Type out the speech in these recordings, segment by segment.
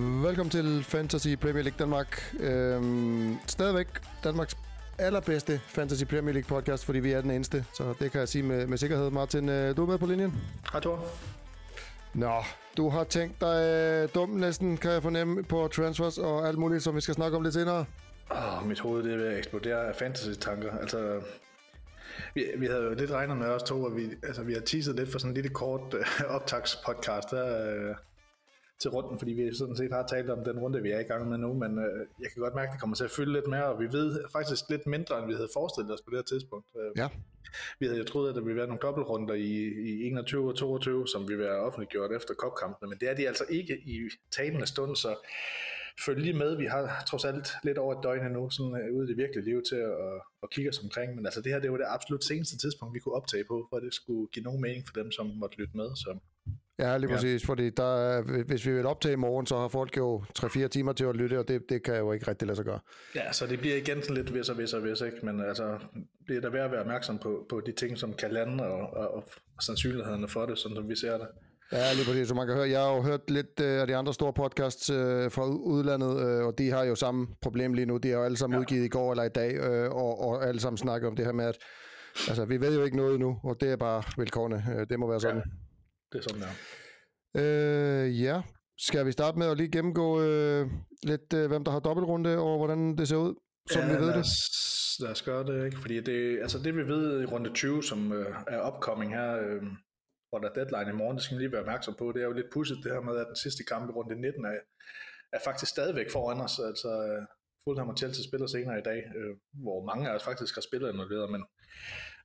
Velkommen til Fantasy Premier League Danmark. Stadigvæk Danmarks allerbedste Fantasy Premier League podcast, fordi vi er den eneste. Så det kan jeg sige med sikkerhed. Martin, du er med på linjen? Hej Thor. Nå, du har tænkt dig dumt næsten, kan jeg fornemme, på transfers og alt muligt, som vi skal snakke om lidt senere. Mit hoved det er ved at eksplodere af fantasy-tanker. Altså, vi havde jo lidt regnet med os to, og vi har teaset lidt for sådan en lille kort optagspodcast til runden, fordi vi sådan set har talt om den runde, vi er i gang med nu, men jeg kan godt mærke, at det kommer til at fylde lidt mere, og vi ved faktisk lidt mindre, end vi havde forestillet os på det her tidspunkt. Ja. Vi havde jo troet, at der ville være nogle dobbeltrunder i 21 og 22, som ville være offentliggjort efter cupkampene, men det er de altså ikke i talende stund, så følg lige med. Vi har trods alt lidt over et døgn endnu, sådan ude i det virkelige liv til at kigge os omkring, men altså det her, det var det absolut seneste tidspunkt, vi kunne optage på, for det skulle give nogen mening for dem, som måtte lytte med, så... Ja, lige præcis, fordi der, hvis vi vil optage i morgen, så har folk jo 3-4 timer til at lytte, og det kan jeg jo ikke rigtig lade sig gøre. Ja, så det bliver igen sådan lidt hvis, ikke? Men altså, det er da værd at være opmærksom på de ting, som kan lande, og sandsynlighederne for det, sådan som vi ser det. Ja, lige præcis, som man kan høre. Jeg har jo hørt lidt af de andre store podcasts fra udlandet, og de har jo samme problem lige nu. De har jo alle sammen udgivet i går eller i dag, og alle sammen snakker om det her med, at altså, vi ved jo ikke noget nu, og det er bare vilkårene. Det må være sådan. Ja. Det er sådan, der. Ja. Skal vi starte med at lige gennemgå lidt, hvem der har dobbeltrunde, og hvordan det ser ud, som vi ved det? Lad os gøre det, ikke? Fordi det vi ved i runde 20, som er upcoming her, hvor der er deadline i morgen, det skal man lige være opmærksom på, det er jo lidt pudset det her med, at den sidste kamp i runde 19 er faktisk stadigvæk foran os. Altså, Fulham og Chelsea spiller senere i dag, hvor mange af os faktisk har spillet involveret,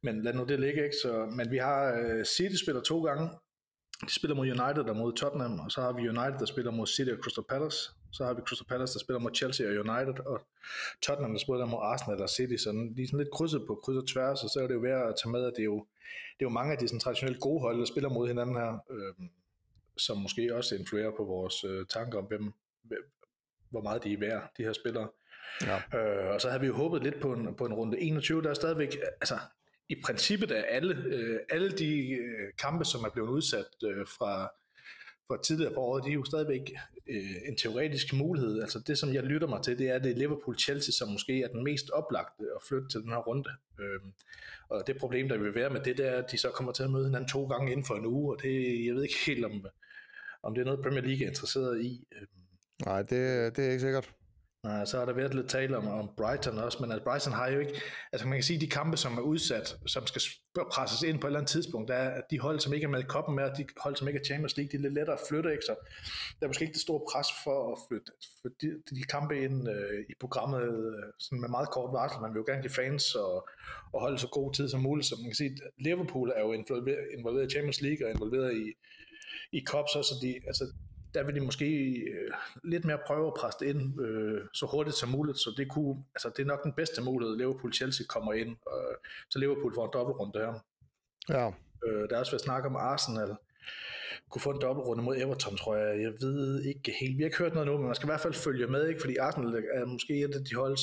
men lad nu det ligge, ikke? Så, men vi har City spiller 2 gange, de spiller mod United og mod Tottenham, og så har vi United, der spiller mod City og Crystal Palace. Så har vi Crystal Palace, der spiller mod Chelsea og United, og Tottenham, der spiller mod Arsenal eller City. Så de er sådan lidt krydset på kryds og tværs, og så er det jo værd at tage med, at det er jo mange af de sådan traditionelt gode hold, der spiller mod hinanden her, som måske også influerer på vores tanker om, hvor meget de er værd, de her spillere. Ja. Og så havde vi jo håbet lidt på en runde 21, der er stadigvæk... Altså, i princippet er alle de kampe, som er blevet udsat fra tidligere på året, de er jo stadigvæk en teoretisk mulighed. Altså det, som jeg lytter mig til, det er, at det er Liverpool-Chelsea, som måske er den mest oplagte at flytte til den her runde. Og det problem, der vil være med det, det er, at de så kommer til at møde hinanden 2 gange inden for en uge, og det, jeg ved ikke helt, om det er noget, Premier League er interesseret i. Nej, det er ikke sikkert. Så har der været lidt tale om Brighton også, men at Brighton har jo ikke, altså man kan sige, de kampe, som er udsat, som skal presses ind på et eller andet tidspunkt, der er, at de hold, som ikke er med i koppen med, og de hold, som ikke er Champions League, de er lidt lettere at flytte, ikke? Så der er måske ikke det store pres for at flytte for de kampe ind i programmet sådan med meget kort varsel. Man vil jo gerne give fans og holde så god tid som muligt, så man kan sige, Liverpool er jo involveret i Champions League og involveret i kops også, så de, altså der vil de måske lidt mere prøve at presse ind så hurtigt som muligt, så det er nok den bedste mulighed, at Liverpool-Chelsea kommer ind, så Liverpool får en dobbeltrunde her. Ja. Der er også været snak om Arsenal. Kunne få en dobbeltrunde mod Everton, tror jeg. Jeg ved ikke helt. Vi har ikke hørt noget nu, men man skal i hvert fald følge med, ikke? Fordi Arsenal er måske et af de hold,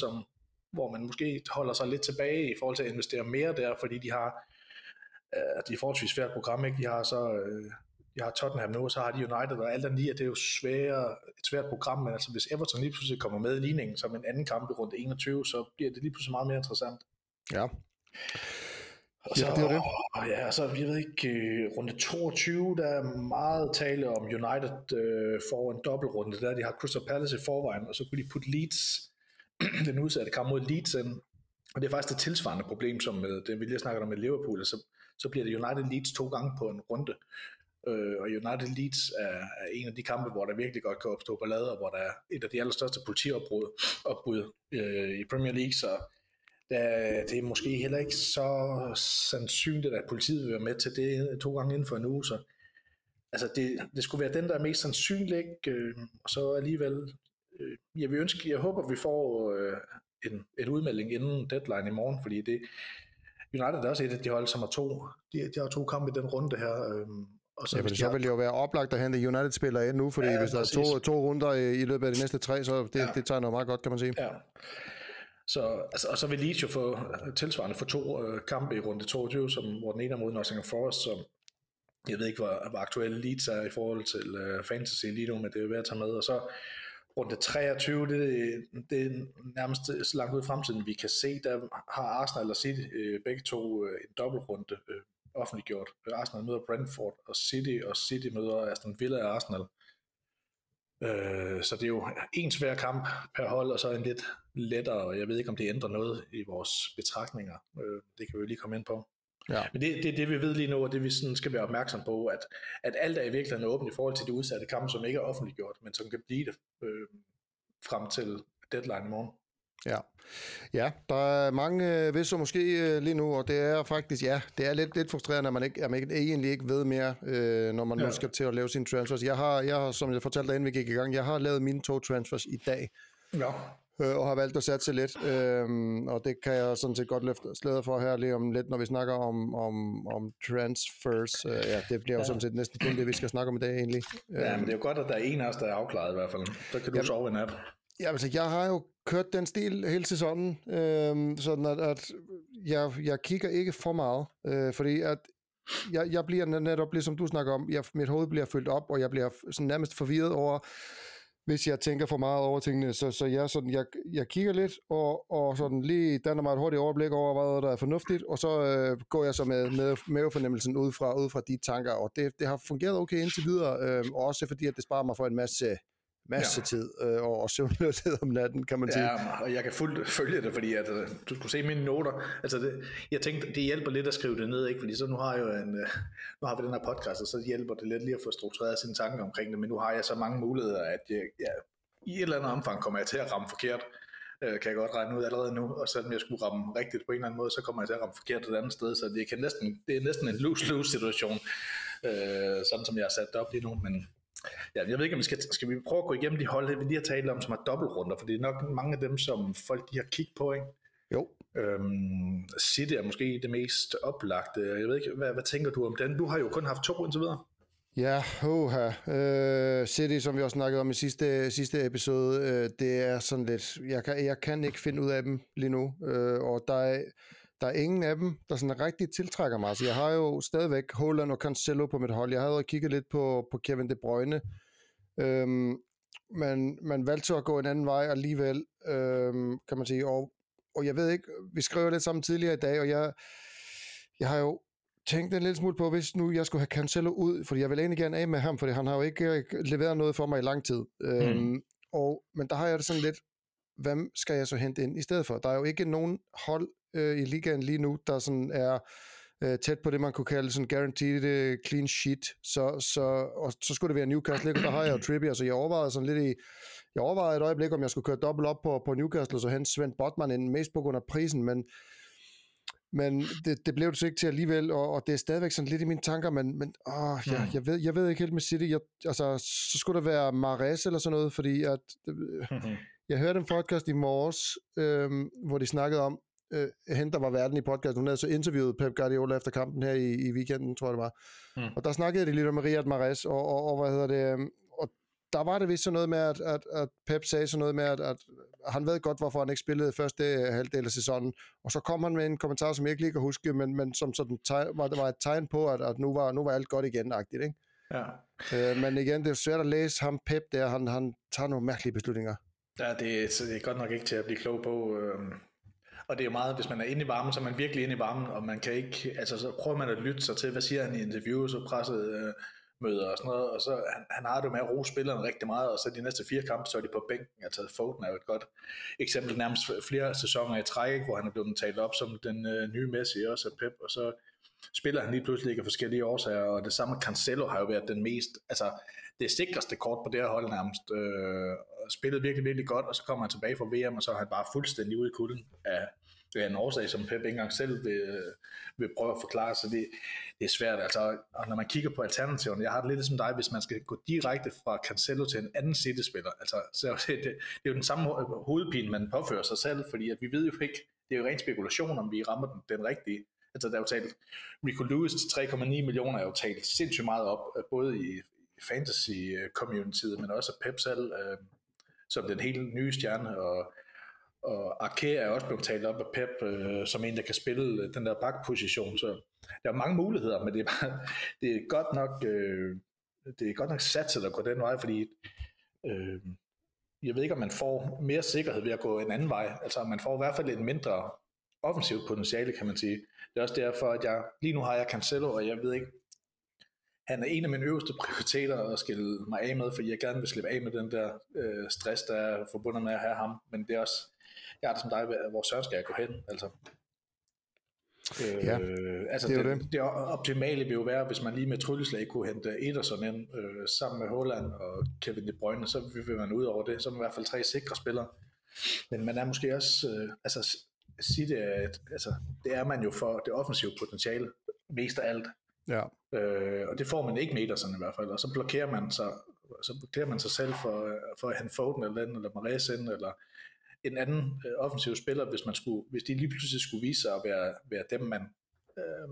hvor man måske holder sig lidt tilbage i forhold til at investere mere der, fordi de er forholdsvis svært program, ikke? De har så... Jeg har Tottenham nu, og så har de United, og alt andet lige, det er jo et svært program, men altså hvis Everton lige pludselig kommer med i ligningen som en anden kamp i runde 21, så bliver det lige pludselig meget mere interessant. Ja. Og så, ja, det er det. Ja, så jeg ved ikke, runde 22, der er meget tale om United får en dobbeltrunde, der de har Crystal Palace i forvejen, og så kunne de putte Leeds, den udsatte kamp mod Leeds ind, og det er faktisk det tilsvarende problem, som det vi lige snakker om med Liverpool, så bliver det United Leeds 2 gange på en runde. Og United Leeds er en af de kampe, hvor der virkelig godt kan opstå ballade, og hvor der er et af de allerstørste politiopbrud i Premier League, så det er måske heller ikke så sandsynligt, at politiet vil være med til det 2 gange inden for en uge, så altså det skulle være den, der er mest sandsynlig, og så alligevel, jeg håber, vi får en udmelding inden deadline i morgen, fordi det United er også et af de hold, som har de har to kampe i den runde her, og så, ja, så vil det jo være oplagt at hente United-spillere ind nu, fordi hvis der præcis er to runder i løbet af de næste 3, så det tager noget meget godt, kan man sige. Ja. Så, altså, og så vil Leeds jo få tilsvarende for 2 kampe i runde 22, hvor den ene er mod Nottingham Forest, som Jeg ved ikke, hvor aktuelle Leeds er i forhold til fantasy lige nu, men det er jo værd at tage med. Og så runde 23, det er nærmest så langt ud i fremtiden, vi kan se, der har Arsenal og City begge to en dobbeltrunde offentliggjort. Arsenal møder Brentford og City møder Aston Villa og Arsenal. Så det er jo en svær kamp per hold, og så en lidt lettere, og jeg ved ikke, om det ændrer noget i vores betragtninger. Det kan vi jo lige komme ind på. Ja. Men det er det, vi ved lige nu, og det vi sådan skal være opmærksom på, at alt er i virkeligheden åbent i forhold til de udsatte kampe, som ikke er offentliggjort, men som kan blive det frem til deadline i morgen. Ja, der er mange visser måske lige nu, og det er faktisk, det er lidt frustrerende, at man egentlig ikke ved mere, når man nu skal til at lave sine transfers. Jeg har, som jeg fortalte dig, inden vi gik i gang, jeg har lavet mine 2 transfers i dag. Ja. Og har valgt at satse lidt, og det kan jeg sådan set godt løfte slædet for her lige om lidt, når vi snakker om transfers. Det bliver jo sådan set næsten kun det, vi skal snakke om i dag egentlig. Men det er jo godt, at der er en af os, der er afklaret i hvert fald. Så kan du sove en nat. Ja, altså, jeg har jo kørt den stil hele sæsonen, sådan at jeg kigger ikke for meget, fordi at jeg bliver netop, ligesom du snakker om, mit hoved bliver fyldt op, og jeg bliver sådan nærmest forvirret over, hvis jeg tænker for meget over tingene, så jeg kigger lidt, og sådan lige danner mig et hurtigt overblik over, hvad der er fornuftigt, og så går jeg så med mavefornemmelsen ud fra de tanker, og det har fungeret okay indtil videre, også fordi, at det sparer mig for en masse tid og søvnløshed om natten, kan man sige. Ja, og jeg kan fuldt følge det, fordi at, du skulle se mine noter. Altså jeg tænkte, det hjælper lidt at skrive det ned, ikke? Fordi så nu har vi den her podcast, og så hjælper det lidt lige at få struktureret sine tanker omkring det, men nu har jeg så mange muligheder, at jeg i et eller andet omfang kommer jeg til at ramme forkert, kan jeg godt regne ud allerede nu, og selvom jeg skulle ramme rigtigt på en eller anden måde, så kommer jeg til at ramme forkert et andet sted, så det er næsten en lose-lose situation, sådan som jeg har sat det op lige nu, men ja, jeg ved ikke, om skal vi prøve at gå igennem de hold, vi lige har talt om, som har dobbeltrunder, for det er nok mange af dem, som folk de har kigget på, ikke? Jo. City er måske det mest oplagte. Jeg ved ikke, hvad tænker du om den? Du har jo kun haft 2 indtil videre. Ja, City, som vi også snakkede om i sidste episode, det er sådan lidt, jeg kan ikke finde ud af dem lige nu, og der er ingen af dem, der sådan rigtig tiltrækker mig. Så jeg har jo stadigvæk Haaland og Cancelo på mit hold. Jeg havde jo kigget lidt på Kevin De Bruyne. Men man valgte at gå en anden vej alligevel, kan man sige. Og jeg ved ikke, vi skrev lidt sammen tidligere i dag, og jeg har jo tænkt en lille smule på, hvis nu jeg skulle have Cancelo ud, fordi jeg vil egentlig gerne af med ham, fordi han har jo ikke leveret noget for mig i lang tid. Men der har jeg det sådan lidt, hvem skal jeg så hente ind i stedet for? Der er jo ikke nogen hold i ligaen lige nu, der sådan er tæt på det, man kunne kalde sådan guaranteed clean sheet, så skulle det være Newcastle, og der har jeg jo Trippier, så jeg overvejede et øjeblik, om jeg skulle køre dobbelt op på Newcastle, og så hente Sven Botman inden, mest på grund af prisen, men det blev det så ikke til alligevel, og det er stadigvæk sådan lidt i mine tanker, jeg ved ikke helt med City, så skulle der være Marais eller sådan noget, fordi at jeg hørte en podcast i morges, hvor de snakkede om, hende, der var verden i podcasten, hun havde så interviewet Pep Guardiola efter kampen her i weekenden, tror jeg det var. Og der snakkede de lidt om Riyad Mahrez, og hvad hedder det, og der var det vist sådan noget med, at Pep sagde sådan noget med, at han ved godt, hvorfor han ikke spillede første halvdel af sæsonen, og så kom han med en kommentar, som jeg ikke lige kan huske, men som sådan var et tegn på, at nu var alt godt igen-agtigt, ikke? Ja. Men igen, det er svært at læse ham Pep der, han tager nogle mærkelige beslutninger. Ja, det er godt nok ikke til at blive klog på. Og det er jo meget, hvis man er inde i varmen, så er man virkelig inde i varmen, og man kan ikke, altså så prøver man at lytte sig til, hvad siger han i interviews og pressemøder og sådan noget, og så han har det med at roe spilleren rigtig meget, og så de næste 4 kampe, så er de på bænken, altså Foden er jo et godt eksempel, nærmest flere sæsoner i træk, hvor han er blevet talt op som den nye Messi, også af Pep, og så spiller han lige pludselig af forskellige årsager, og det samme Cancelo har jo været den mest, altså det sikreste kort på det her hold nærmest, spillede virkelig, virkelig godt, og så kommer han tilbage fra VM, og så er han bare fuldstændig ude i kulden af en årsag, som Pep ikke engang selv vil prøve at forklare, så det er svært, altså, og når man kigger på alternativerne, jeg har det lidt ligesom dig, hvis man skal gå direkte fra Cancelo til en anden City-spiller, altså, så det er jo den samme hovedpine, man påfører sig selv, fordi at vi ved jo ikke, det er jo ren spekulation, om vi rammer den rigtige. Altså der er jo talt, Rico Lewis til 3,9 millioner er jo talt sindssygt meget op, både i fantasy-communityet, men også Pep selv, som den helt nye stjerne, og Arke er også blevet talt op af Pep, som en, der kan spille den der backposition, så Der er mange muligheder, men det er, bare, det er godt nok satset at gå den vej, fordi jeg ved ikke, om man får mere sikkerhed ved at gå en anden vej. Altså man får i hvert fald et mindre offensivt potentiale, kan man sige. Det er også derfor, at jeg lige nu har jeg Cancelo, og jeg ved ikke, han er en af mine øverste prioriteter at skille mig af med, fordi jeg gerne vil slippe af med den der stress, der er forbundet med at have ham. Men det er også, jeg er det som dig, hvor søren skal jeg gå hen? Altså, ja, altså det, det optimale ville jo være, hvis man lige med trylleslag kunne hente Ederson ind sammen med Haaland og Kevin De Bruyne, så vil man ud over det. Så er man i hvert fald 3 sikre spillere. Men man er måske også, altså sige det, at, altså, det er man jo for det offensive potentiale mest af alt. Ja. Og det får man ikke med Ederson i hvert fald, og så blokerer man sig, selv for at han Foden eller Marais ind, eller en anden offensiv spiller, hvis de lige pludselig skulle vise sig at være dem,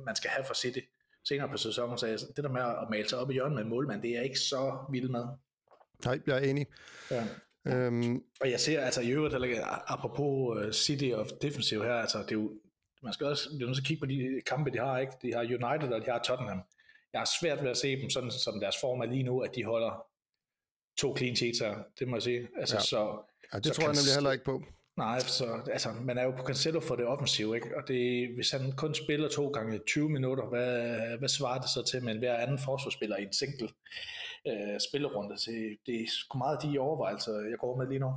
man skal have for City. Senere på sæsonen sagde jeg, det der med at male sig op i hjørnet med en målmand, det er jeg ikke så vild med. Nej, jeg er enig. Ja. Og jeg ser altså i øvrigt, apropos City of Defensive her, altså det er jo, man skal også nødt til at kigge på de kampe, de har, ikke? De har United, og de har Tottenham. Jeg har svært ved at se dem, sådan som deres form er lige nu, at de holder 2 clean sheets her, det må jeg sige. Altså, ja. Så, ja, det så tror jeg nemlig heller ikke på. Nej, så, altså, man er jo på Cancelo for det offensive, ikke? Og det, hvis han kun spiller 2 gange 20 minutter, hvad svarer det så til med hver anden forsvarsspiller i en single spillerunde? Så det er sgu meget de overvejelser, jeg går med lige nu.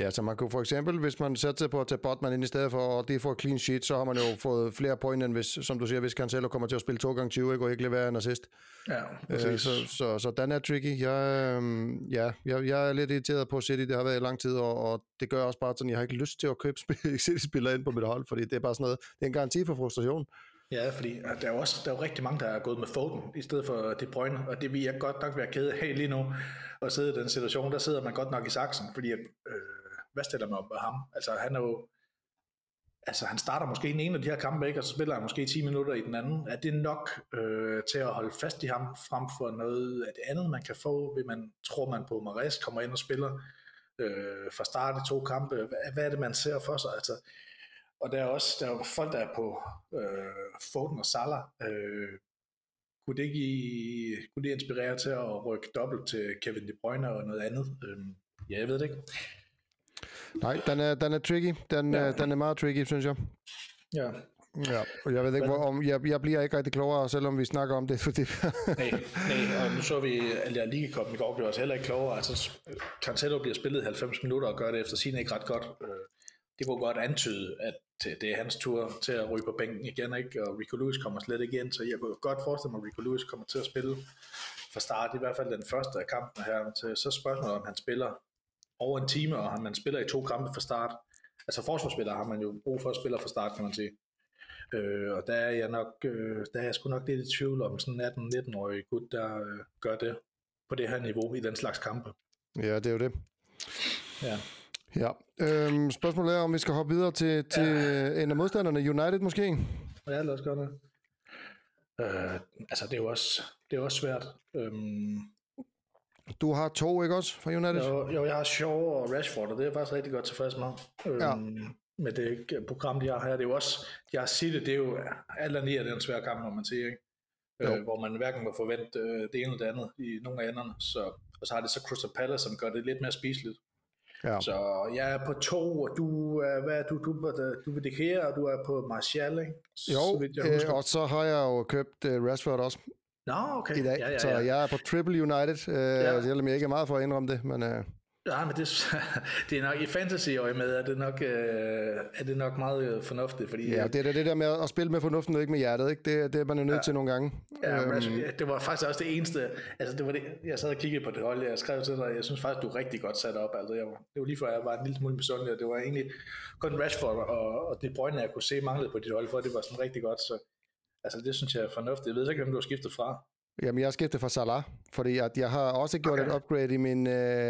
Ja, så man kunne for eksempel, hvis man satte på at tage Botman ind i stedet for, og det får clean sheet, så har man jo fået flere point, end hvis, som du siger, hvis Cancelo kommer til at spille 2 gange 20, ikke, og ikke levere en assist. Ja, så den er tricky. Jeg er lidt irriteret på City, det har været i lang tid, og det gør også bare sådan, jeg har ikke lyst til at købe City-spillere ind på mit hold, fordi det er bare sådan noget, det er en garanti for frustration. Ja, fordi der er jo også rigtig mange, der er gået med Foden i stedet for De Bruyne, og det vil jeg godt nok være ked af lige nu, og sidde i den situation, der sidder man godt nok i saksen, fordi hvad stiller man op med ham? Altså han er jo, altså han starter måske i den ene af de her kampe, ikke? Og så spiller han måske 10 minutter i den anden. Er det nok til at holde fast i ham, frem for noget af det andet, man kan få, hvis man tror man på Marais kommer ind og spiller fra start i 2 kampe? Hvad er det, man ser for sig? Altså, og der er jo folk, der er på Foden og Salah. Kunne det inspirere til at rykke dobbelt til Kevin De Bruyne og noget andet? Ja, jeg ved det ikke. Nej, den er tricky. Den er meget tricky, synes jeg. Ja. Ja, og jeg ved ikke, jeg bliver ikke rigtig klogere, selvom vi snakker om det. Fordi... nej, og nu så vi, at Liga Cup i går blev også heller ikke klogere. Altså, Cancelo bliver spillet 90 minutter og gør det efter sigende ikke ret godt. Det kunne godt antyde, at det er hans tur til at ryge på bænken igen, ikke? Og Rico Lewis kommer slet ikke ind, så jeg kunne godt forestille mig, at Rico Lewis kommer til at spille fra start, i hvert fald den første af kampen her, til så spørgsmålet, om han spiller over en time, og om man spiller i 2 kampe fra start. Altså forsvarsspillere har man jo brug for at spille fra start, kan man sige. Og der er jeg sgu nok lidt i tvivl om sådan 18-19-årig gut, der gør det på det her niveau i den slags kampe. Ja, det er jo det. Ja. Ja, spørgsmålet er, om vi skal hoppe videre til en af modstanderne, United måske? Ja, lad os gøre det. Altså, det er jo også svært. Du har 2, ikke også, fra United? Jo, jeg har Shaw og Rashford, og det er jeg faktisk rigtig godt tilfreds med. Med det program, de har her, det er jo også, jeg siger det, det er jo alt andet i, det er en svær kamp, når man siger, ikke? Hvor man hverken må forvente det ene eller det andet i nogle af enderne. Og så har det så Crystal Palace, som gør det lidt mere spiseligt. Ja. Så jeg er på 2, og du er, hvad er du vil dekere, og du er på Martial, ikke? Jo, og så har jeg jo købt Rashford også. Nå, okay. I dag, ja. Så jeg er på Triple United, selvom jeg ikke er meget for at indrømme det, men... Ja, men det er nok i fantasy-øje med, er det nok meget fornuftigt, fordi... Ja, det er det der med at spille med fornuften og ikke med hjertet, ikke? Det er man jo nødt til nogle gange. Ja, det var faktisk også det eneste, altså det var det, jeg sad og kiggede på det hold, jeg skrev til dig, jeg synes faktisk, du er rigtig godt sat op, altså det var lige før, jeg var en lille smule misundelig, og det var egentlig kun Rashford og De Bruyne, jeg kunne se manglede på dit hold, for det var sådan rigtig godt, så altså det synes jeg er fornuftigt. Jeg ved ikke, hvem du har skiftet fra. Jamen, jeg har skiftet fra Salah, fordi jeg har også gjort et upgrade i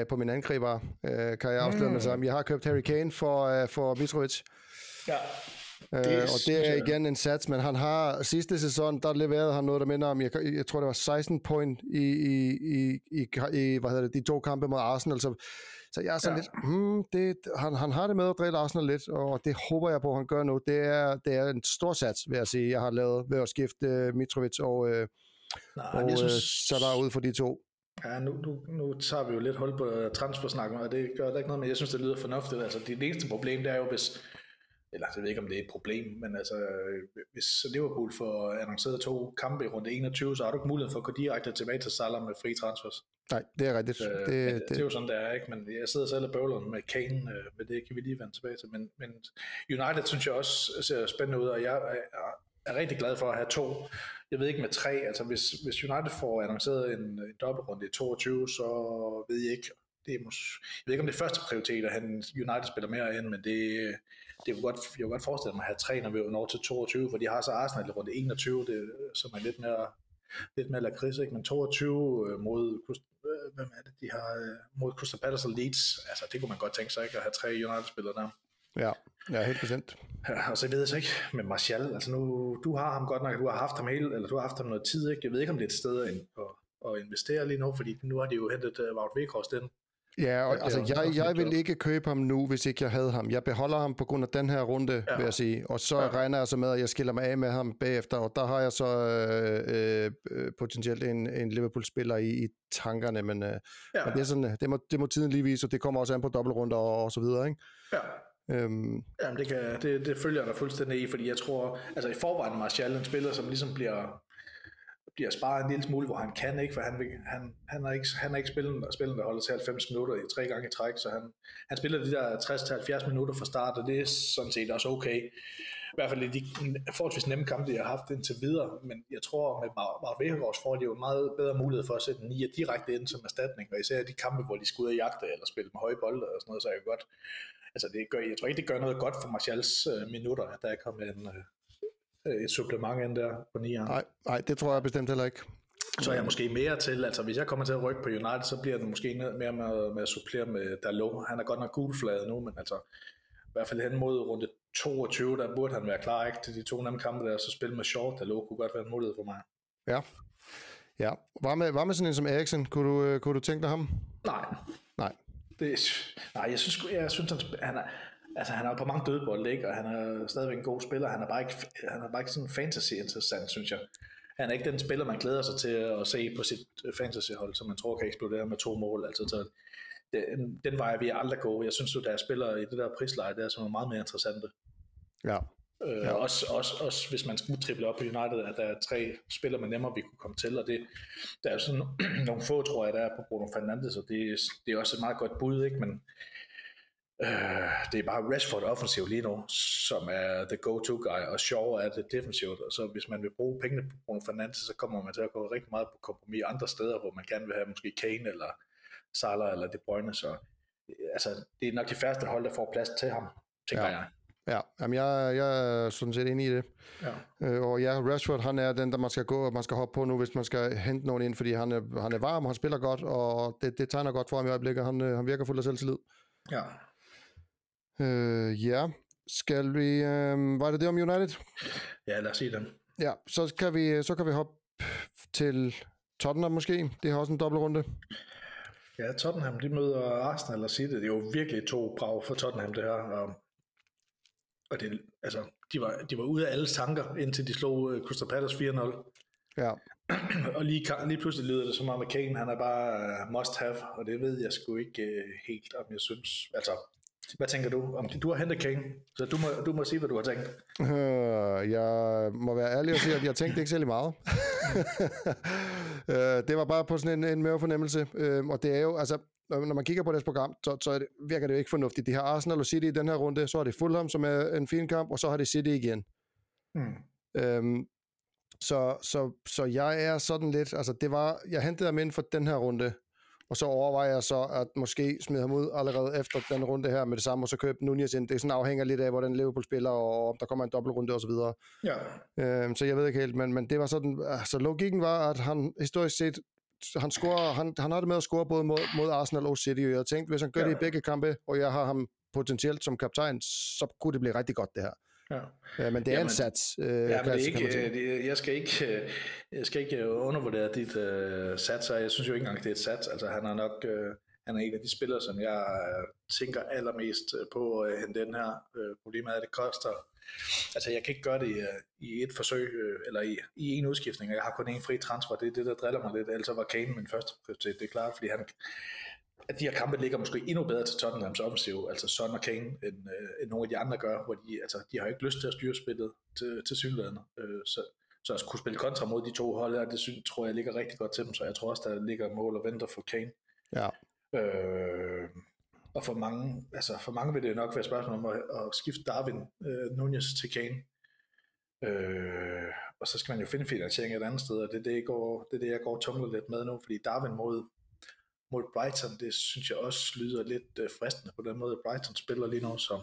på min angriber, kan jeg afsløre med sammen. Jeg har købt Harry Kane for Mitrovic, og det er igen en sats, men han har sidste sæson, der leverede han noget, der minder om, jeg tror det var 16 point i de 2 kampe mod Arsenal, så Så jeg er sådan lidt, han har det med at drille Arsenal lidt, og det håber jeg på, at han gør nu. Det er en stor sats, vil jeg sige, jeg har lavet ved at skifte Mitrovic og Salah ud for de to. Ja, nu tager vi jo lidt hold på transfersnakken, og det gør der ikke noget, men jeg synes, det lyder fornuftigt. Altså, det eneste problem, det er jo, hvis... Eller jeg ved ikke, om det er et problem, men altså, hvis Liverpool får annonceret 2 kampe i runde 21, så har du ikke mulighed for at gå direkte tilbage til Salah med fri transfers. Nej, det er rigtigt. Det er jo sådan, det er, ikke? Men jeg sidder selv og bøvler med Kane, men det kan vi lige vende tilbage til. Men United synes jeg også ser spændende ud, og jeg er rigtig glad for at have 2. Jeg ved ikke med 3, altså hvis United får annonceret en dobbeltrunde i 22, så ved jeg ikke. Jeg ved ikke, om det er første prioritet, at United spiller mere ind, men jeg vil godt forestille mig at have 3, når vi når til 22, for de har så Arsenal i runde 21, som er lidt mere lakrids, ikke? Men 22 mod Crystal Palace og Leeds, altså det kunne man godt tænke sig, ikke? At have 3 United-spillere der. Ja, helt bestemt. Ja, og så ved jeg så ikke med Martial, altså nu, du har ham godt nok, du har haft ham noget tid, ikke? Jeg ved ikke, om det er et sted ind at investere lige nu, fordi nu har de jo hentet Wout Weghorst den. Ja, og altså jeg vil ikke købe ham nu, hvis ikke jeg havde ham. Jeg beholder ham på grund af den her runde, vil jeg sige. Og så regner jeg så med, at jeg skiller mig af med ham bagefter, og der har jeg så potentielt en Liverpool-spiller i tankerne, men det er sådan, det må tiden lige vise, og det kommer også an på dobbeltrunder og så videre, ikke? Ja. Jamen det følger jeg dig fuldstændig i, fordi jeg tror, altså i forvejen Martial en spiller, som ligesom bliver sparet en lille smule, hvor han kan ikke, for han er ikke spillende, der holder til 90 minutter i 3 gange i træk, så han spiller de der 60-70 minutter fra start, og det er sådan set også okay. I hvert fald i de forholdsvis nemme kampe, jeg har haft indtil videre, men jeg tror, med Wout Weghorst får de jo en meget bedre mulighed for at sætte en 9'er direkte ind som erstatning, og især de kampe, hvor de skal ud og jagte, eller spille med høje bolde og sådan noget, så er det jo godt. Altså jeg tror ikke, det gør noget godt for Martials minutter, at der er kommet et supplement ind der på 9'eren. Nej, det tror jeg bestemt heller ikke. Så er jeg måske mere til, altså hvis jeg kommer til at rykke på United, så bliver det måske mere med at supplere med Dalot. Han er godt nok gulflaget nu, men altså i hvert fald hen mod runde 22, der burde han være klar, ikke, til de 2 kampe der, så spille med short. Dalot kunne godt være en mulighed for mig. Ja. Var med sådan en som Eriksen, kunne du tænke dig ham? Nej. Jeg synes han er... Altså, han er på mange dødbold, ikke? Og han er stadigvæk en god spiller. Han er bare ikke sådan fantasy-interessant, synes jeg. Han er ikke den spiller, man glæder sig til at se på sit fantasy-hold, som man tror kan eksplodere med 2 mål. Altså, så den vej vil jeg aldrig gå. Jeg synes jo, der er spillere i det der prisleje, der som er meget mere interessante. Ja. Også hvis man skulle triple op på United, at der er 3 spillere, man nemmere vi kunne komme til, og det, der er jo sådan nogle få, tror jeg, der er på Bruno Fernandes, og det er også et meget godt bud, ikke? Men det er bare Rashford offensivt lige nu, som er the go-to guy, og Shaw er det defensivt, og så hvis man vil bruge pengene på Bruno Fernandes, så kommer man til at gå rigtig meget på kompromis andre steder, hvor man gerne vil have måske Kane eller Salah eller De Bruyne, så altså, det er nok de færreste hold, der får plads til ham, tænker jeg. Ja, jamen jeg er sådan set inde i det. Ja. Og ja, Rashford, han er den, der man skal gå og man skal hoppe på nu, hvis man skal hente nogen ind, fordi han er varm, og han spiller godt, og det tegner godt for ham i øjeblikket, han virker fuld af selvtillid. Ja. Skal vi... var det om United? Ja, lad os sige det. Ja, så kan vi hoppe til Tottenham måske. Det har også en dobbeltrunde. Ja, Tottenham, de møder Arsenal og City. Det er jo virkelig 2 brag for Tottenham, det her. Og det, altså, de var ude af alle tanker, indtil de slog Crystal Palace 4-0. Ja. Og lige pludselig lyder det så meget med Kane. Han er bare must have, og det ved jeg sgu ikke helt, om jeg synes. Altså... Hvad tænker du om det? Du har hentet Kane, så du må sige, hvad du har tænkt. Jeg må være ærlig og sige, at jeg tænkte ikke særlig meget. Det var bare på sådan en mavefornemmelse. Og det er jo, altså, når man kigger på deres program, så virker det jo ikke fornuftigt. De har Arsenal og City i den her runde, så har det Fulham, som er en fin kamp, og så har det City igen. Så jeg er sådan lidt, altså jeg hentede ham ind for den her runde, og så overvejer jeg så at måske smide ham ud allerede efter den runde her med det samme, og så købe Nunez ind. Det sådan afhænger lidt af, hvordan Liverpool spiller, og om der kommer en dobbeltrunde og så videre. Ja. Så jeg ved ikke helt, men det var sådan, altså logikken var, at han historisk set, han har det med at score både mod Arsenal og City, og jeg tænkte, hvis han gør det i begge kampe, og jeg har ham potentielt som kaptajn, så kunne det blive rigtig godt det her. Ja. Ja, men det er en sats. Jeg skal ikke undervurdere dit sats, og jeg synes jo ikke engang, det er et sats. Altså, han er nok Han er en af de spillere, som jeg tænker allermest på at hente den her. Problemet er, at det koster. Altså, jeg kan ikke gøre det i et forsøg, eller i en udskiftning, og jeg har kun en fri transfer. Det er det, der driller mig lidt. Ellers var Kane min første prioritet, det er klart, fordi at de her kampe ligger måske endnu bedre til Tottenhams offensiv, altså Son og Kane, end nogle af de andre gør, hvor de har ikke lyst til at styre spillet til synlædende. Så at kunne spille kontra mod de to hold, og det tror jeg ligger rigtig godt til dem, så jeg tror også, der ligger mål og venter for Kane. Ja. Og for mange vil det nok være spørgsmål om at skifte Darwin Nunez til Kane. Og så skal man jo finde finansiering et andet sted, og det er det, jeg går og tumler lidt med nu, fordi Darwin mod Brighton, det synes jeg også lyder lidt fristende på den måde, Brighton spiller lige nu, så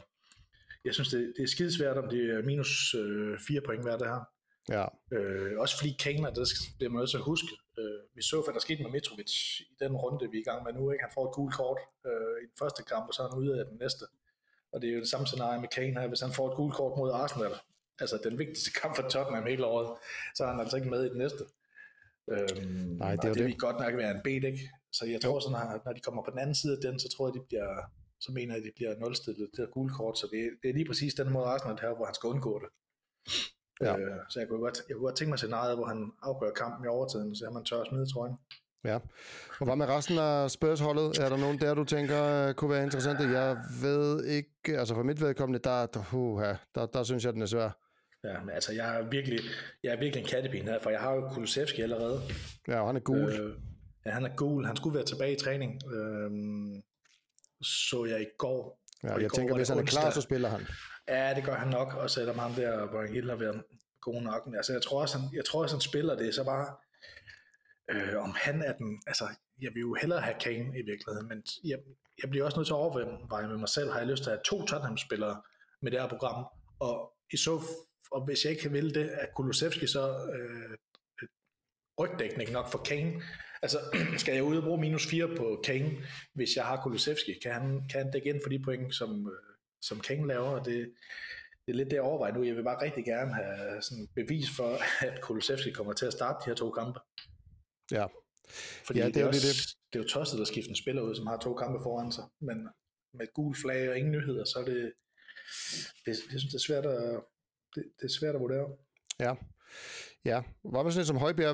jeg synes, det er skidesvært, om det er minus 4 point hver det her. Ja. Også fordi Kane, det bliver man også at huske, vi så, hvad der skete med Mitrovic i den runde, vi er i gang med nu, ikke? Han får et gult kort i den første kamp, og så er han ude af den næste, og det er jo det samme scenarie med Kane her, hvis han får et gult kort mod Arsenal, altså den vigtigste kamp for Tottenham hele året, så er han altså ikke med i den næste. Nej, det vil godt nok være en bet, ikke? Så jeg tror, sådan, når de kommer på den anden side af den, så tror jeg, de bliver nulstillet til gult kort, så det er lige præcis den måde Arsenal her, hvor han skal undgå det. Ja. Så jeg kunne godt tænke mig scenariet, hvor han afgør kampen i overtiden, så man tør at smide trøjen. Ja. Og hvad med resten af Spurs-holdet? Er der nogen der, du tænker kunne være interessante? Jeg ved ikke, altså for mit vedkommende, der synes jeg, den er svær. Ja, men altså jeg er virkelig en kattepine her, for jeg har jo Kulusevski allerede. Ja, og han er gul. Han skulle være tilbage i træning, så jeg i går. Ja, jeg tænker, hvis han er klar, så spiller han. Ja, det gør han nok, og selvom ham der, hvor han har været god nok. Altså, jeg tror også, han spiller det, så bare, om han er den, altså, jeg vil jo hellere have Kane i virkeligheden, men jeg bliver også nødt til at overveje med mig selv, har jeg lyst til at have 2 Tottenham-spillere med det her program, og hvis jeg ikke kan vælge det, at Kulusevski så rygdækning nok for Kane. Altså, skal jeg ud og bruge minus 4 på Kane, hvis jeg har Kulusevski? Kan han dække ind for de point, som Kane laver? Og det er lidt det, jeg overvejer nu. Jeg vil bare rigtig gerne have sådan bevis for, at Kulusevski kommer til at starte de her 2 kampe. Ja. Fordi ja, det er jo tosset at skifte en spiller ud, som har 2 kampe foran sig. Men med gul flag og ingen nyheder, så er det er svært at vurdere. Ja. Ja, var man sådan lidt som Højbjerg,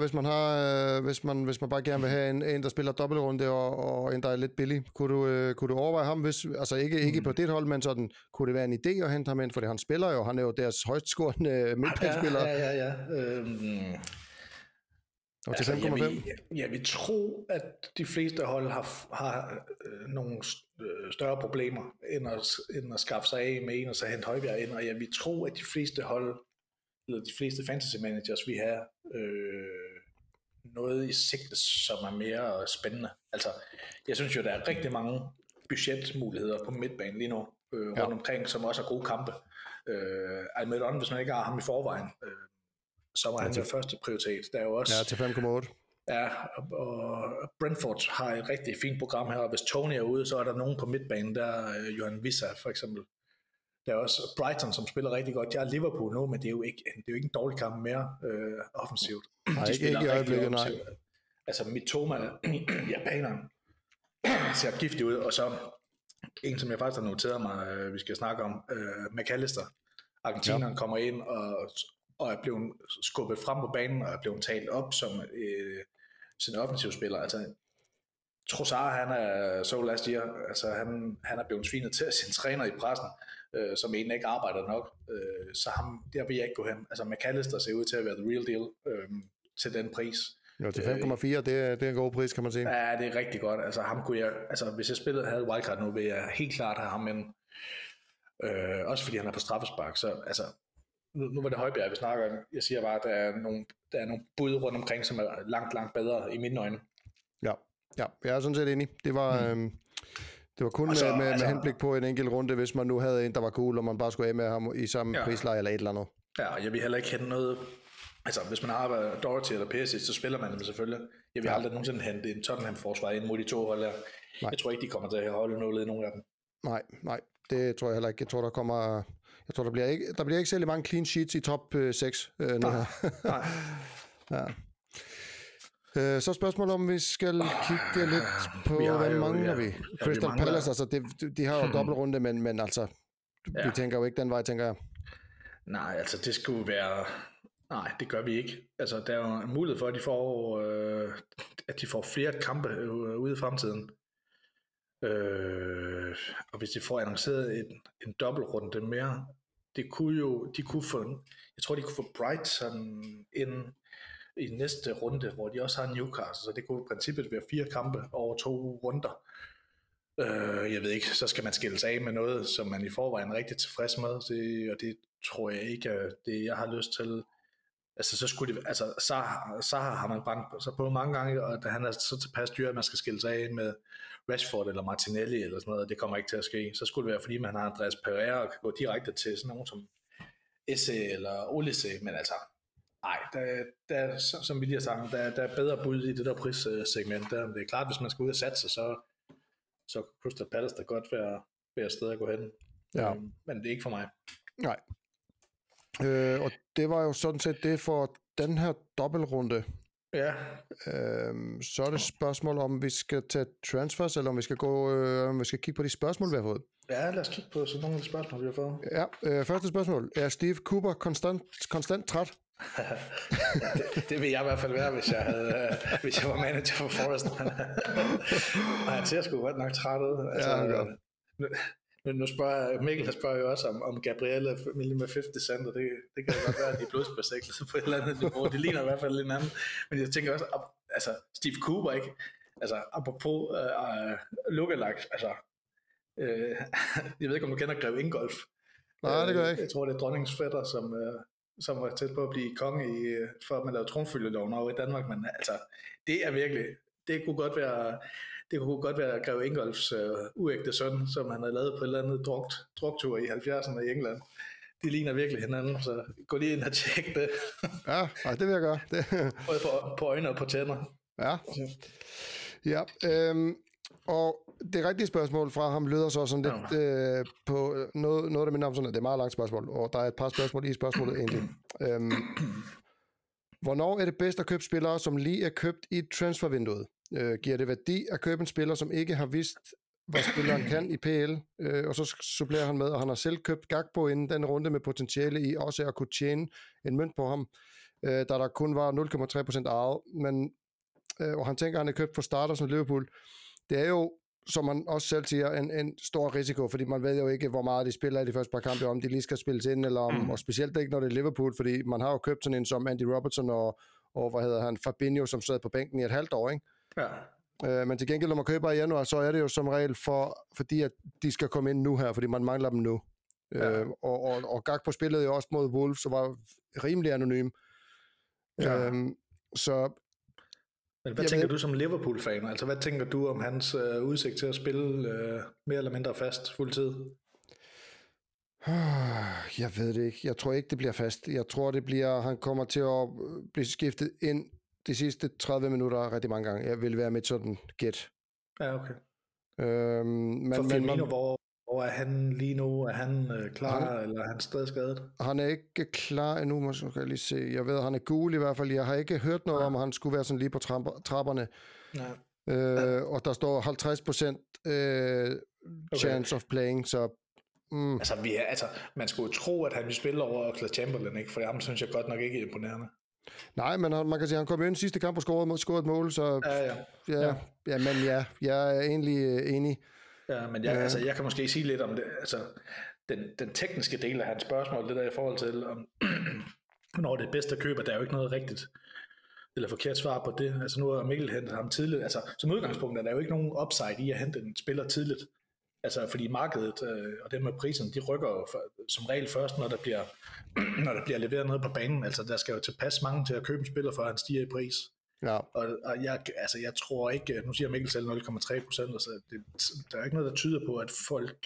hvis man bare gerne vil have en der spiller dobbeltrunde og en der er lidt billig, kunne du overveje ham, hvis altså ikke på dit hold, men sådan kunne det være en idé at hente ham ind, fordi han spiller jo, han er jo deres højstscorende midtbanespiller. Ja. Og til 5,5. Jeg vil tro, at de fleste hold har nogle større problemer end at skaffe sig af med en og så hente Højbjerg ind, og jeg vil tro, at de fleste hold eller de fleste fantasy managers, vi har noget i sigte, som er mere spændende. Altså, jeg synes jo, der er rigtig mange budgetmuligheder på midtbanen lige nu, rundt omkring, som også er gode kampe. Almedon, hvis man ikke har ham i forvejen, så var han til første prioritet. Der er jo også, ja, til 5,8. Ja, og Brentford har et rigtig fint program her, og hvis Tony er ude, så er der nogen på midtbanen, der Johan Visser for eksempel. Der er også Brighton, som spiller rigtig godt. Jeg er Liverpool nu, men det er jo ikke en dårlig kamp mere offensivt. Nej, de spiller ikke i øjeblikket, nej. Altså Mitoma, japaneren, ser giftig ud. Og så en, som jeg faktisk har noteret mig, vi skal snakke om, Mac Allister. Argentineren kommer ind og er blevet skubbet frem på banen, og er blevet talt op som sin offensivspiller. Altså Trossard, han er so last year. Altså han er blevet svinet til sin træner i pressen, som en ikke arbejder nok, så ham, der vil jeg ikke gå hen. Altså Mac Allister ser ud til at være the real deal til den pris. Jo, til 5,4, det er en god pris, kan man sige. Ja, det er rigtig godt. Altså ham kunne jeg, altså hvis jeg havde wildcard nu, vil jeg helt klart have ham ind. Også fordi han er på straffespark, så altså nu var det Højbjerg, vi snakker om. Jeg siger bare, at der er nogle bud rundt omkring, som er langt, langt bedre i mine øjne. Ja, jeg er sådan set enig. Det var kun så, med henblik på en enkelt runde, hvis man nu havde en, der var cool, og man bare skulle af med ham i samme prisleje eller et eller andet. Ja, jeg vil heller ikke hente noget. Altså, hvis man har Doherty eller Perisic, så spiller man dem selvfølgelig. Jeg vil aldrig nogensinde hente en Tottenham-forsvar ind mod de 2 hold. Jeg tror ikke, de kommer til at holde noget i nogen af dem. Nej, det tror jeg heller ikke. Jeg tror, der bliver ikke særlig mange clean sheets i top 6 nu her. Nej. Ja. Så spørgsmålet om, vi skal kigge lidt på, hvad mangler vi? Crystal Palace, altså, de har jo dobbeltrunde, men altså, vi tænker jo ikke den vej, tænker jeg. Nej, altså, det skulle være... Nej, det gør vi ikke. Altså, der er jo en mulighed for, at de får, flere kampe ude i fremtiden. Og hvis de får annonceret en dobbeltrunde mere, det kunne jo, jeg tror, de kunne få Brighton ind i næste runde, hvor de også har Newcastle, så det kunne i princippet være 4 kampe over 2 runder. Jeg ved ikke, så skal man skilles af med noget, som man i forvejen er rigtig tilfreds med, og det tror jeg ikke er det, jeg har lyst til. Altså, så skulle det, altså, så har man brændt sig på mange gange, og han er så tilpas dyr, at man skal skilles af med Rashford eller Martinelli eller sådan noget, og det kommer ikke til at ske. Så skulle det være, fordi man har Andreas Pereira og kan gå direkte til sådan nogen som Esse eller Olise, men altså, nej, der, som vi lige har sagt, der er bedre bud i det der prissegment. Det er klart, hvis man skal ud og satse, så kan Crystal Palace da godt være et sted at gå hen. Ja. Men det er ikke for mig. Nej. Og det var jo sådan set det for den her dobbeltrunde. Ja. Så er det spørgsmål, om vi skal tage transfers, eller om vi skal gå, om vi skal kigge på de spørgsmål, vi har fået. Ja, lad os kigge på sådan nogle af de spørgsmål, vi har fået. Ja, første spørgsmål. Er Steve Cooper konstant træt? Det vil jeg i hvert fald være, hvis jeg havde, hvis jeg var manager for Forest. Og han ser sgu ret nok træt ud. Altså, ja, nu spørger Mikkel jo også om Gabrielle med 50 cent, og det kan jo godt være, at de er blodsbesækkelser på et eller andet niveau. Det ligner i hvert fald lidt hinanden. Men jeg tænker også, altså Steve Cooper, ikke? Altså apropos lookalike, altså jeg ved ikke, om du kender Grev Ingolf. Nej, det gør jeg ikke. Jeg tror, det er dronningens fætter, som var tæt på at blive konge, før man lavede tronfølgeloven over i Danmark, men altså, det er virkelig, det kunne godt være Grev Ingolfs uægte søn, som han havde lavet på et eller andet druktur i 70'erne i England. De ligner virkelig hinanden, så gå lige ind og tjek det. Ja, det vil jeg gøre. Både på øjne og på tænder. Ja. Og det rigtige spørgsmål fra ham lyder så sådan lidt på noget, der minder om sådan, at det er et meget langt spørgsmål, og der er et par spørgsmål i spørgsmålet egentlig. Hvornår er det bedst at købe spillere, som lige er købt i transfervinduet? Giver det værdi at købe en spiller, som ikke har vidst, hvad spilleren kan i PL, og så supplerer han med, og han har selv købt Gakpo inden den runde med potentiale i også at kunne tjene en mønt på ham, da der kun var 0,3% arvet, men, og han tænker, at han er købt for starter som Liverpool. Det er jo, som man også selv siger, en stor risiko, fordi man ved jo ikke, hvor meget de spiller i de første par kampe, om de lige skal spilles ind, eller om, og specielt ikke, når det er Liverpool, fordi man har jo købt sådan en som Andy Robertson og hvad hedder han, Fabinho, som sad på bænken i et halvt år, ikke? Ja. Men til gengæld, når man køber i januar, så er det jo som regel, fordi at de skal komme ind nu her, fordi man mangler dem nu. Ja. Og Gakpo spillede jo også mod Wolves, så var rimelig anonym. Ja. Så... Men hvad tænker du som Liverpool-fan? Altså, hvad tænker du om hans udsigt til at spille mere eller mindre fast fuldtid? Jeg ved det ikke. Jeg tror ikke, det bliver fast. Jeg tror, han kommer til at blive skiftet ind de sidste 30 minutter rigtig mange gange. Jeg vil være med sådan gæt. Ja, okay. For Firmino, hvor er han lige nu? Er han klar, eller er han stadig skadet? Han er ikke klar endnu, måske kan jeg lige se. Jeg ved, at han er gul i hvert fald. Jeg har ikke hørt noget om, at han skulle være sådan lige på trapperne. Nej. Og der står 50% chance of playing, så... Altså, man skulle tro, at han vil spille over Oxlade Chamberlain, ikke? For ham synes jeg godt nok ikke er imponerende. Nej, men man kan sige, at han kom ind sidste kamp og scorede et mål, så... Ja, jeg er egentlig enig. Ja, men jeg kan måske sige lidt om det, altså den tekniske del af hans spørgsmål, det der i forhold til, om hvornår det er bedst at købe, der er jo ikke noget rigtigt eller forkert svar på det. Altså nu har Mikkel hentet ham tidligt, altså som udgangspunkt er der jo ikke nogen upside i at hente en spiller tidligt, altså fordi markedet og det med prisen, de rykker jo som regel først, når der bliver, leveret noget på banen, altså der skal jo tilpas mange til at købe en spiller, for at han stiger i pris. Ja. Og jeg tror ikke, nu siger Mikkel selv 0,3%, altså der er ikke noget, der tyder på, at folk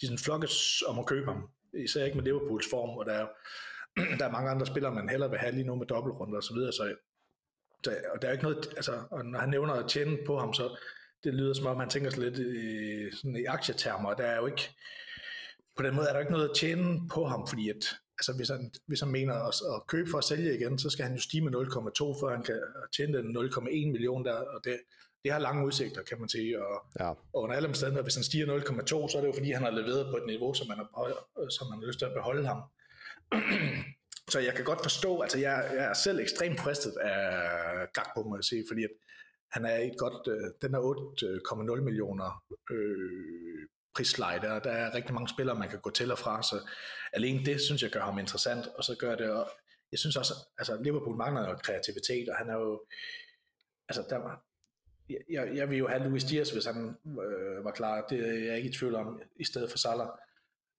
de sådan flokkes om at købe ham, især ikke med Liverpools form, og der er mange andre spillere, man hellere vil have lige nu med dobbeltrunder og så videre, og der er ikke noget, altså, og når han nævner at tjene på ham, så det lyder som om, man tænker sig lidt i aktietermer, og der er jo ikke, på den måde er der ikke noget at tjene på ham, fordi at altså hvis han mener at købe for at sælge igen, så skal han jo stige med 0,2, før han kan tjene den 0,1 million der, og det har lange udsigter, kan man sige, og, ja. Og under alle omstændigheder, hvis han stiger 0,2, så er det jo fordi, han har leveret på et niveau, som man har lyst til at beholde ham. Så jeg kan godt forstå, altså jeg er selv ekstremt fristet af Gakpo, må jeg sige, fordi at han er et godt, den er 8,0 millioner prisleje, der er rigtig mange spillere, man kan gå til og fra, så alene det, synes jeg, gør ham interessant, og så gør det, og jeg synes også, altså Liverpool mangler jo kreativitet, og han er jo, altså jeg vil jo have Luis Diaz, hvis han var klar, det er jeg ikke i tvivl om, i stedet for Salah,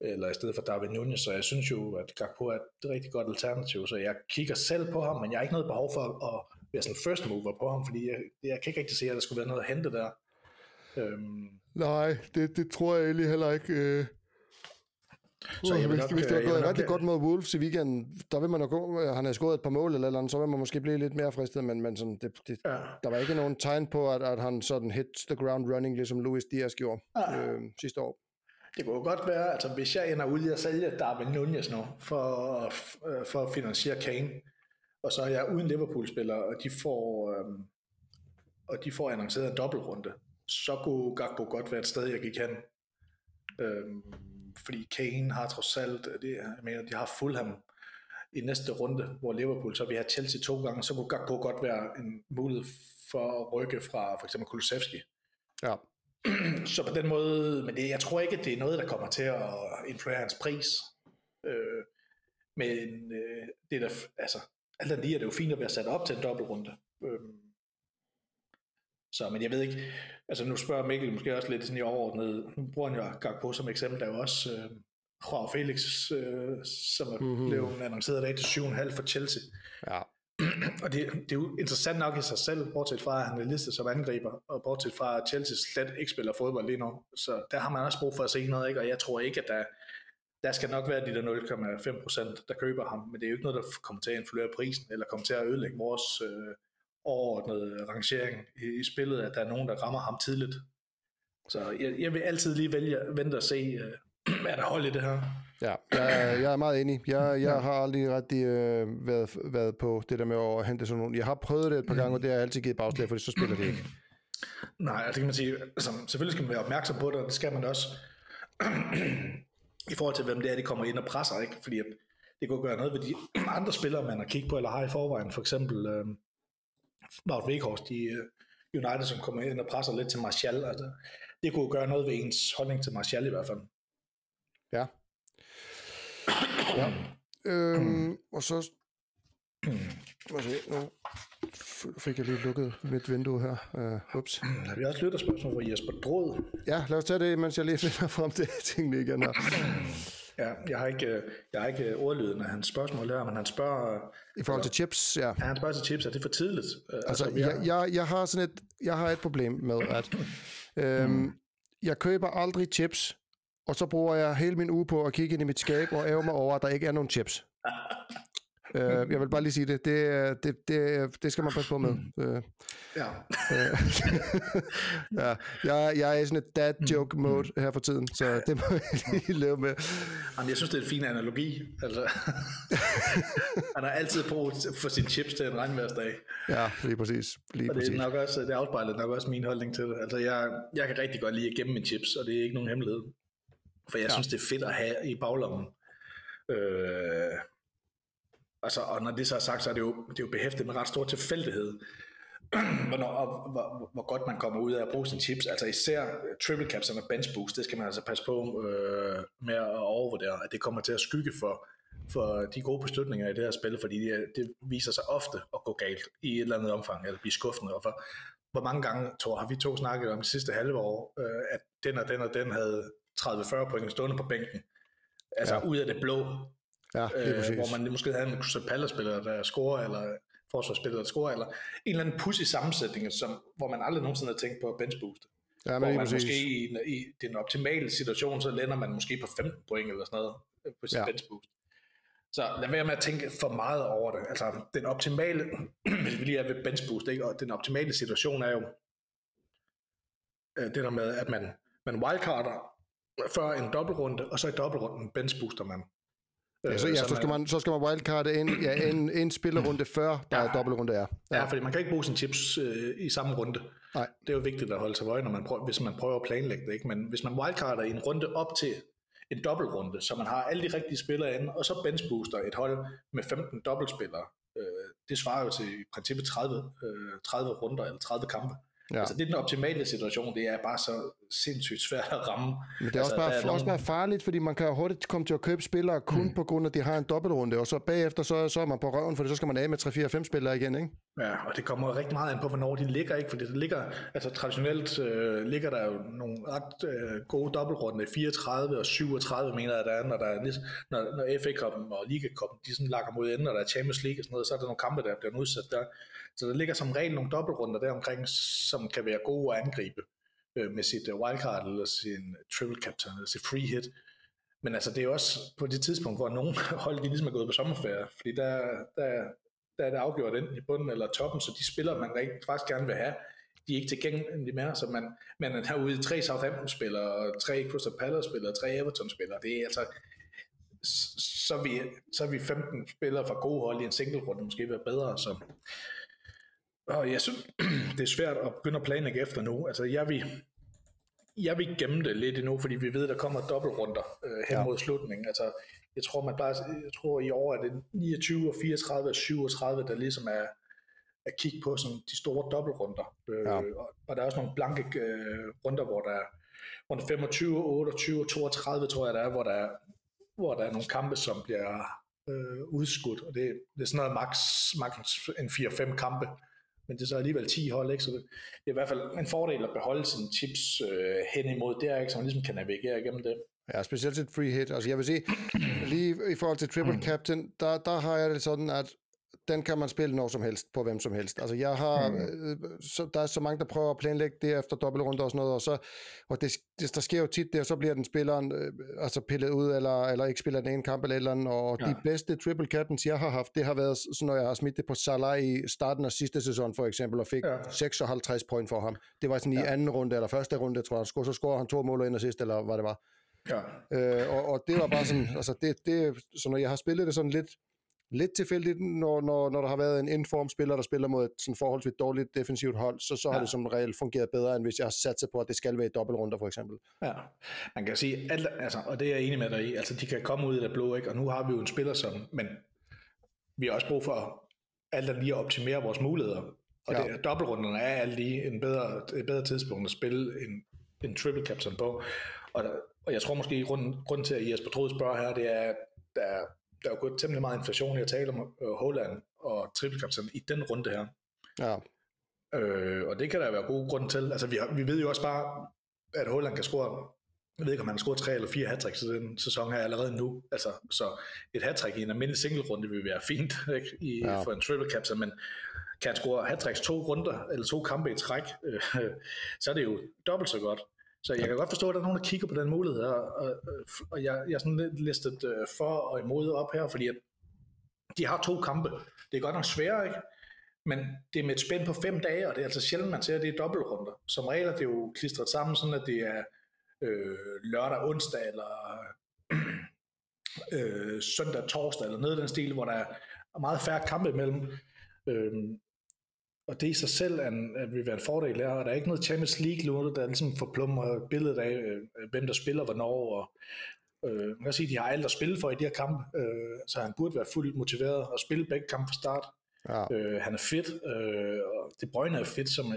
eller i stedet for Darwin Nunez, så jeg synes jo, at Gakpo er et rigtig godt alternativ, så jeg kigger selv på ham, men jeg har ikke noget behov for at være sådan first mover på ham, fordi jeg kan ikke rigtig se, at der skulle være noget at hente der. Nej, det tror jeg egentlig heller ikke. Så jeg hvis det var gået rigtig godt mod Wolves i weekenden, der vil man jo gå, han har skåret et par mål eller andet, så vil man måske blive lidt mere fristet, men sådan, ja. Der var ikke nogen tegn på, at han sådan hits the ground running, ligesom Luis Diaz gjorde sidste år. Det kunne godt være, altså hvis jeg ender ude i at sælge Darwin Nunez nu, for at finansiere Kane, og så er jeg uden Liverpool-spillere, og de får annonceret en dobbeltrunde, så kunne Gakpo godt være et sted, jeg gik hen. Fordi Kane har trods alt, de har Fulham i næste runde, hvor Liverpool så vil have Chelsea 2 gange, så kunne Gakpo godt være en mulighed for at rykke fra for eksempel Kulusevski. Ja. Så på den måde, men jeg tror ikke, at det er noget, der kommer til at influere hans pris. Men det er da, altså, alt andet lige er det jo fint at være sat op til en dobbeltrunde. Så, men jeg ved ikke, altså nu spørger Mikkel måske også lidt sådan i overordnet, nu bruger han jo Gakpo som eksempel, der er jo også Joao Felix, som er blevet annonceret i dag til 7,5 for Chelsea. Ja. Og det er jo interessant nok i sig selv, bortset fra, at han er listet som angriber, og bortset fra, at Chelsea slet ikke spiller fodbold lige nu. Så der har man også brug for at se noget, ikke? Og jeg tror ikke, at der skal nok være de der 0,5%, der køber ham, men det er jo ikke noget, der kommer til at influere prisen, eller kommer til at ødelægge vores overordnede rangering i spillet, at der er nogen, der rammer ham tidligt. Så jeg vil altid lige vente og se, hvad der holder i det her. Ja, jeg er meget enig. Jeg har aldrig rigtig været på det der med at hente sådan nogen. Jeg har prøvet det et par gange, og det har jeg altid givet bagslag, fordi så spiller det ikke. Nej, det kan man sige. Altså, selvfølgelig skal man være opmærksom på det, og det skal man også i forhold til, hvem det er, de kommer ind og presser, ikke? Fordi det kunne gøre noget ved de andre spillere, man har kigget på eller har i forvejen. For eksempel Wout Weghorst i United, som kommer ind og presser lidt til Martial. Altså, det kunne gøre noget ved ens holdning til Martial i hvert fald. Ja. Ja. Og så nu fik jeg lige lukket mit vindue her. Ups. Vi har også lyttet spørgsmål fra Jesper Drød. Ja, lad os tage det, mens jeg lige finder frem til tingene igen her. Ja, jeg har ikke ordlyden af hans spørgsmål her, men han spørger i forhold til chips, ja. Han spørger til chips, er det for tidligt? Altså jeg har et problem med at jeg køber aldrig chips. Og så bruger jeg hele min uge på at kigge ind i mit skab og æve mig over, at der ikke er nogen chips. Jeg vil bare lige sige det. Det skal man passe på med. Ja. Ja. Jeg er i sådan et dad joke mode her for tiden, så det må jeg lige leve med. Jamen, jeg synes, det er en fin analogi. Altså. Han har altid brug for sine chips til en regnværsdag. Ja, lige præcis. Og det er nok også, det afspejler nok også min holdning til det. Altså, jeg kan rigtig godt lide at gemme mine chips, og det er ikke nogen hemmelighed. For jeg synes, det er fedt at have i baglommen. Altså, og når det så er sagt, så er det jo behæftet med ret stor tilfældighed, hvor godt man kommer ud af at bruge sine chips. Altså især triple caps og bench boost, det skal man altså passe på med at overvurdere, at det kommer til at skygge for de gode beslutninger i det her spil, fordi det viser sig ofte at gå galt i et eller andet omfang, eller blive skuffende. Og for, hvor mange gange, Thor, har vi to snakket om de sidste halve år, at den havde 30-40 point stående på bænken, altså ud af det blå, hvor man måske havde en Crystal Palace-spiller, der scorer, eller forsvarsspiller, der scorer, eller en eller anden pussy sammensætning, hvor man aldrig nogensinde har tænkt på at benchbooste. Ja, hvor man måske i den optimale situation, så lander man måske på 15 point eller sådan noget på sit benchboost. Så lad være med at tænke for meget over det. Altså den optimale, hvis vi lige er ved benchboost, ikke? Og den optimale situation er jo det der med, at man wildcarder før en dobbeltrunde, og så i dobbeltrunden benchbooster man. Ja, så, ja, så skal man wildcarde en spillerunde før der er dobbeltrunde er. Ja. Ja, fordi man kan ikke bruge sine chips i samme runde. Nej. Det er jo vigtigt at holde sig vågen, når man prøver, hvis man prøver at planlægge det, ikke? Men hvis man wildcarder i en runde op til en dobbeltrunde, så man har alle de rigtige spillere inde, og så benchbooster et hold med 15 dobbeltspillere. Det svarer jo til i princippet 30 runder eller 30 kampe. Ja. Altså det er den optimale situation, det er bare så sindssygt svært at ramme. Men det er altså, også bare farligt, fordi man kan hurtigt komme til at købe spillere kun på grund af, at de har en dobbeltrunde, og så bagefter så er man på røven, for så skal man af med 3-4-5 spillere igen, ikke? Ja, og det kommer rigtig meget an på, hvornår de ligger, ikke? Fordi det ligger, altså traditionelt ligger der jo nogle ret gode dobbeltrunde, 34 og 37, mener jeg, der er, når FA-koppen og Liga-koppen, de sådan lakker mod enden, og der er Champions League og sådan noget, så er der nogle kampe, der bliver udsat der. Så der ligger som regel nogle dobbeltrunder der omkring, som kan være gode at angribe med sit wildcard eller sin triple captain eller sit free hit. Men altså det er jo også på det tidspunkt, hvor nogle hold de ligesom er gået på sommerferie, fordi der er det afgjort enten i bunden eller toppen, så de spillere, man rigtig faktisk gerne vil have, de er ikke tilgængelige mere, så man er herude 3 Southampton-spillere, 3 Crystal Palace-spillere, 3 Everton-spillere. Det er altså så er vi 15 spillere fra gode hold i en single runde måske være bedre, så og jeg synes, det er svært at begynde at planlægge efter nu. Altså, jeg vil gemme det lidt endnu, fordi vi ved, der kommer dobbeltrunder hen mod slutningen. Altså, jeg tror i år, at det er 29, 34 og 37, der ligesom er at kigge på sådan, de store dobbeltrunder. Og der er også nogle blanke runder, hvor der er rundt 25, 28 og 32, tror jeg, der er, hvor der er nogle kampe, som bliver udskudt. Og det er sådan noget max en 4-5 kampe. Men det er så alligevel 10 hold, ikke? Så det er i hvert fald en fordel at beholde sine chips hen imod der, ikke? Så man ligesom kan navigere igennem det. Ja, specielt et free hit. Altså jeg vil sige, lige i forhold til triple captain, der har jeg det sådan, at den kan man spille når som helst, på hvem som helst. Altså jeg har, der er så mange, der prøver at planlægge det efter dobbeltrunder og sådan noget, og det, der sker jo tit det, og så bliver den spilleren altså pillet ud, eller ikke spiller den ene kamp eller et eller andet, og de bedste triple captains, jeg har haft, det har været sådan, når jeg har smidt det på Salah i starten af sidste sæson for eksempel, og fik 56 point for ham. Det var sådan i anden runde, eller første runde, tror jeg, så scorede han 2 mål ind og sidst, eller hvad det var. Ja. Og det var bare sådan, altså det, så når jeg har spillet det sådan lidt tilfældigt, når der har været en informspiller, der spiller mod et sådan forholdsvis dårligt defensivt hold, så har det som regel fungeret bedre, end hvis jeg har sat sig på, at det skal være i dobbeltrunder, for eksempel. Ja, man kan sige, alt, altså, og det er jeg enig med dig i, altså de kan komme ud af det blå, ikke? Og nu har vi jo en spiller, men vi har også brug for alt andet lige at optimere vores muligheder, og dobbeltrunderne er alt lige et bedre tidspunkt at spille en triple captain på, og jeg tror måske, grunden til, at Jesper Troels spørger her, det er, at der er jo gået temmelig meget inflation, jeg taler om Haaland og trippelkapten i den runde her. Ja. Og det kan der være gode grunde til. Altså, vi ved jo også bare, at Haaland kan score, jeg ved ikke, om han har scoret 3 eller 4 hat-tricks i den sæson her allerede nu. Altså, så et hat-trick i en almindelig single-runde vil være fint, ikke? For en trippelkapten, men kan han score hat-tricks 2 runder, eller 2 kampe i træk, så er det jo dobbelt så godt. Så jeg kan godt forstå, at der er nogen, der kigger på den mulighed her, og jeg er sådan lidt listet for og imod op her, fordi at de har 2 kampe. Det er godt nok svært, ikke? Men det er med et spænd på 5 dage, og det er altså sjældent, man ser, at det er dobbeltrunder. Som regel er det jo klistret sammen, sådan at det er lørdag, onsdag, eller søndag, torsdag, eller noget i den stil, hvor der er meget færre kampe imellem. Og det i sig selv vil være en fordel her, og der er ikke noget Champions League-lånet, der ligesom forplummer billedet af, hvem der spiller hvornår, og man kan sige, de har alt at spille for i de her kampe, så han burde være fuldt motiveret og spille begge kampe fra start. Ja. Han er fit, og De Bruyne er fit, som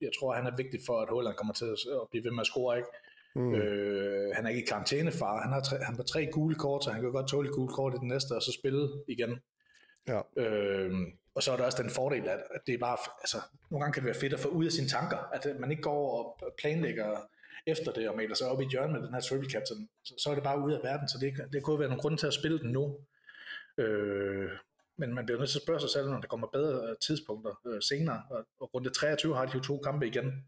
jeg tror, han er vigtigt for, at Haaland kommer til at blive ved med at score, ikke? Han er ikke i karantænefare, han har 3 gule kort, så han kan godt tåle gule kort i den næste, og så spille igen. Ja. Og så er der også den fordel, at det er bare, altså, nogle gange kan det være fedt at få ud af sine tanker, at man ikke går og planlægger efter det, og maler sig op i hjørnet med den her triple captain, så er det bare ude af verden, så det kunne være nogle grunde til at spille den nu. Men man bliver nødt til at spørge sig selv, når der kommer bedre tidspunkter senere, og runde 23 har de jo 2 kampe igen,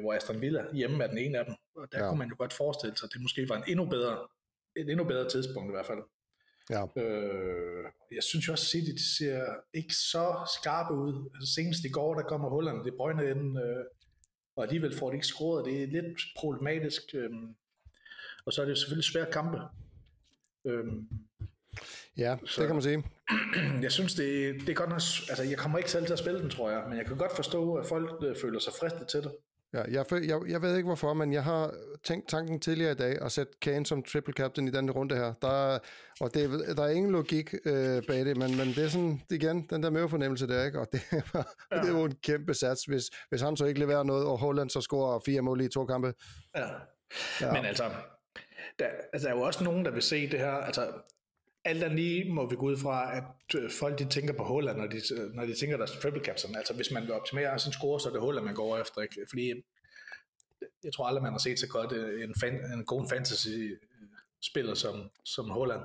hvor Aston Villa hjemme er den ene af dem, og der kunne man jo godt forestille sig, at det måske var et endnu bedre tidspunkt i hvert fald. Ja. Jeg synes jo også, at City ser ikke så skarpe ud. Altså, senest i går, der kommer Haaland, det brønede inden, og alligevel får de ikke scoret. Det er lidt problematisk, og så er det jo selvfølgelig svære kampe. Ja, så, det kan man sige. Jeg synes, det er godt nok... Altså, jeg kommer ikke selv til at spille den, tror jeg, men jeg kan godt forstå, at folk føler sig fristet til det. Ja, jeg ved ikke hvorfor, men jeg har tænkt tanken tidligere i dag at sætte Kane som triple captain i den runde her. Der er ingen logik bag det, men det er sådan, igen, den der mavefornemmelse der, ikke? Og det er jo en kæmpe sats, hvis han så ikke leverer noget, og Haaland så scorer 4 mål i 2 kampe. Ja, ja. Men altså der er jo også nogen, der vil se det her, altså alt andet lige må vi gå ud fra, at folk de tænker på Haaland, når de tænker deres triple captain. Altså hvis man vil optimere sin score, så er det Haaland, man går efter. Ikke? Fordi jeg tror aldrig, man har set så godt en god fantasy-spiller som Haaland.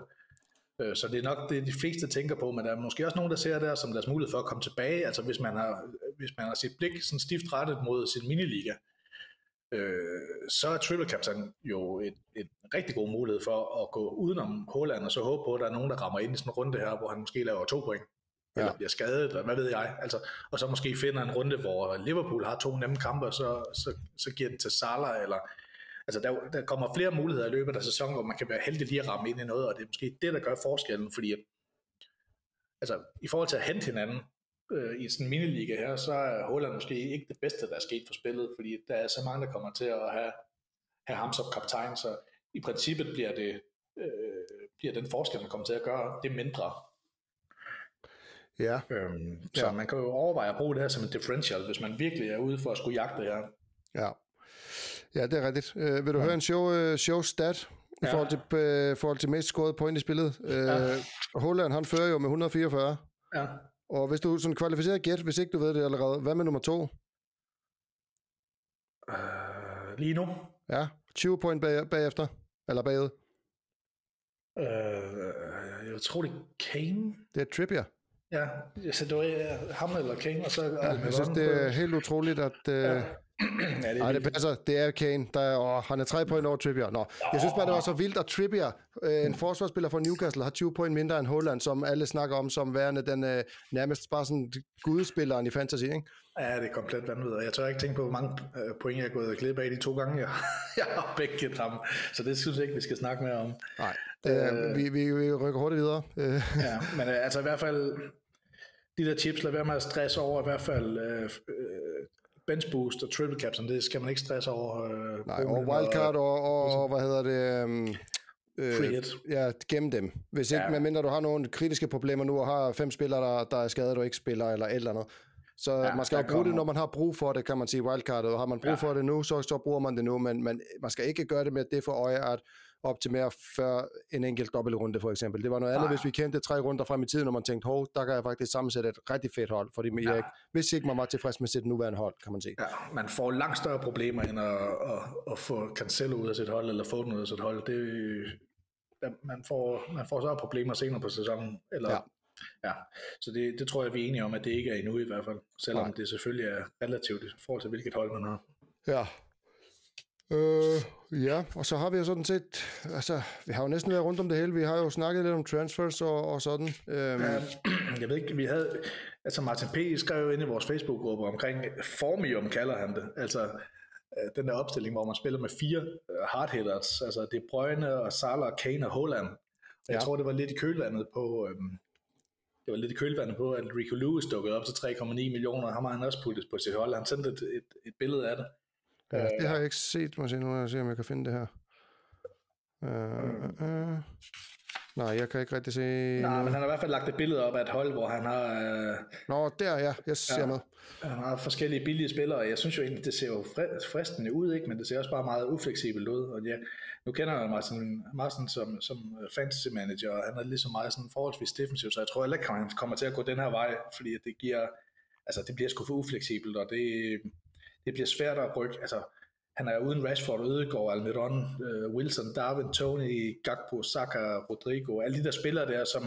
Så det er nok det, de fleste tænker på, men der er måske også nogen, der ser der som deres mulighed for at komme tilbage. Altså hvis man har sit blik sådan stift rettet mod sin miniliga, så er triple captain jo et rigtig god mulighed for at gå udenom Haaland, og så håbe på, at der er nogen, der rammer ind i sådan en runde her, hvor han måske laver 2 point, eller bliver skadet, eller hvad ved jeg, altså, og så måske finder en runde, hvor Liverpool har 2 nemme kampe, så giver den til Salah, eller, altså der kommer flere muligheder i løbet af sæsonen, hvor man kan være heldig lige at ramme ind i noget, og det er måske det, der gør forskellen, fordi altså, i forhold til at hente hinanden, i sådan en miniliga her, så er Haaland måske ikke det bedste, der er sket for spillet, fordi der er så mange, der kommer til at have ham som kaptajn, så i princippet bliver den forskel, man kommer til at gøre, det mindre. Ja. Så man kan jo overveje at bruge det her som en differential, hvis man virkelig er ude for at skulle jagte det her. Ja. Ja, det er rigtigt. Vil du høre en show stat? I forhold til mest scoret point i spillet. Haaland, han fører jo med 144. Ja. Og hvis du sådan kvalificeret gæt, hvis ikke du ved det allerede, hvad med nummer 2? Lige nu? Ja, 20 point bagefter, eller bagud. Jeg tror det er Kane. Det er Trippier. Ja, så det var ham eller Kane, og så... Ja, jeg synes, det er helt utroligt, at... Nej, det passer. Det er Kane. Han er 3 point over Trippier. Nå. Jeg synes bare, det var så vildt, at Trippier, en forsvarsspiller fra Newcastle, har 20 point mindre end Haaland, som alle snakker om som værende den nærmest bare sådan gudspilleren i fantasy, ikke? Ja, det er komplet vanvittigt. Jeg tør ikke tænke på, hvor mange point jeg er gået glip af de 2 gange, jeg har begget ham. Så det synes jeg ikke, vi skal snakke mere om. Nej, vi rykker hurtigt videre. Ja, men altså i hvert fald, de der tips, lad være med at stresse over, i hvert fald... bench boost og triple captain, det skal man ikke stresse over. Nej, og wildcard og hvad hedder det? Gem dem. Hvis ikke, medmindre du har nogle kritiske problemer nu, og har 5 spillere, der er skadet, og ikke spiller, eller et eller andet. Så man skal bruge det, når man har brug for det, kan man sige, wildcardet. Og har man brug for det nu, så bruger man det nu, men man skal ikke gøre det med det for øje, at optimere før en enkelt dobbeltrunde, for eksempel. Det var noget andet, hvis vi kendte 3 runder frem i tiden, når man tænkte, der kan jeg faktisk sammensætte et rigtig fedt hold, fordi jeg ikke man var tilfreds med sit nuværende hold, kan man sige. Ja, man får langt større problemer, end at få Cancelo ud af sit hold, eller Foden ud af sit hold. Man får større problemer senere på sæsonen. Eller, ja. Så det tror jeg, vi er enige om, at det ikke er endnu i hvert fald, selvom det selvfølgelig er relativt i forhold til, hvilket hold man har. Ja. Ja, og så har vi jo sådan set, altså vi har jo næsten været rundt om det hele, vi har jo snakket lidt om transfers og sådan. Jeg ved ikke, vi havde, altså Martin P. skrev jo inde i vores Facebook-gruppe omkring Formium, kalder han det, altså den der opstilling, hvor man spiller med 4 hardhitters, altså det er Bruyne og Salah, Kane og Haaland, og jeg tror det var lidt i kølvandet på, at Rico Lewis dukkede op til 3,9 millioner, og ham har han også puttet på sit hold, han sendte et billede af det. Ja, det har jeg ikke set, må jeg se nu, og se om jeg kan finde det her. Nej, jeg kan ikke rigtig se... Nej, men han har i hvert fald lagt et billede op af et hold, hvor han har... Nå, der jeg ser med. Han har forskellige billige spillere, og jeg synes jo egentlig, det ser jo fristende ud, ikke? Men det ser også bare meget ufleksibelt ud. Og nu kender jeg Martin som fantasy manager, og han er ligesom meget sådan forholdsvis defensiv, så jeg tror heller ikke, han kommer til at gå den her vej, fordi det giver... Altså, det bliver sgu for ufleksibelt, og det bliver svært at rykke, altså han er uden Rashford, Ødegaard, Almiron, Wilson, Darwin, Tony, Gakpo, Saka, Rodrigo, alle de der spillere der, som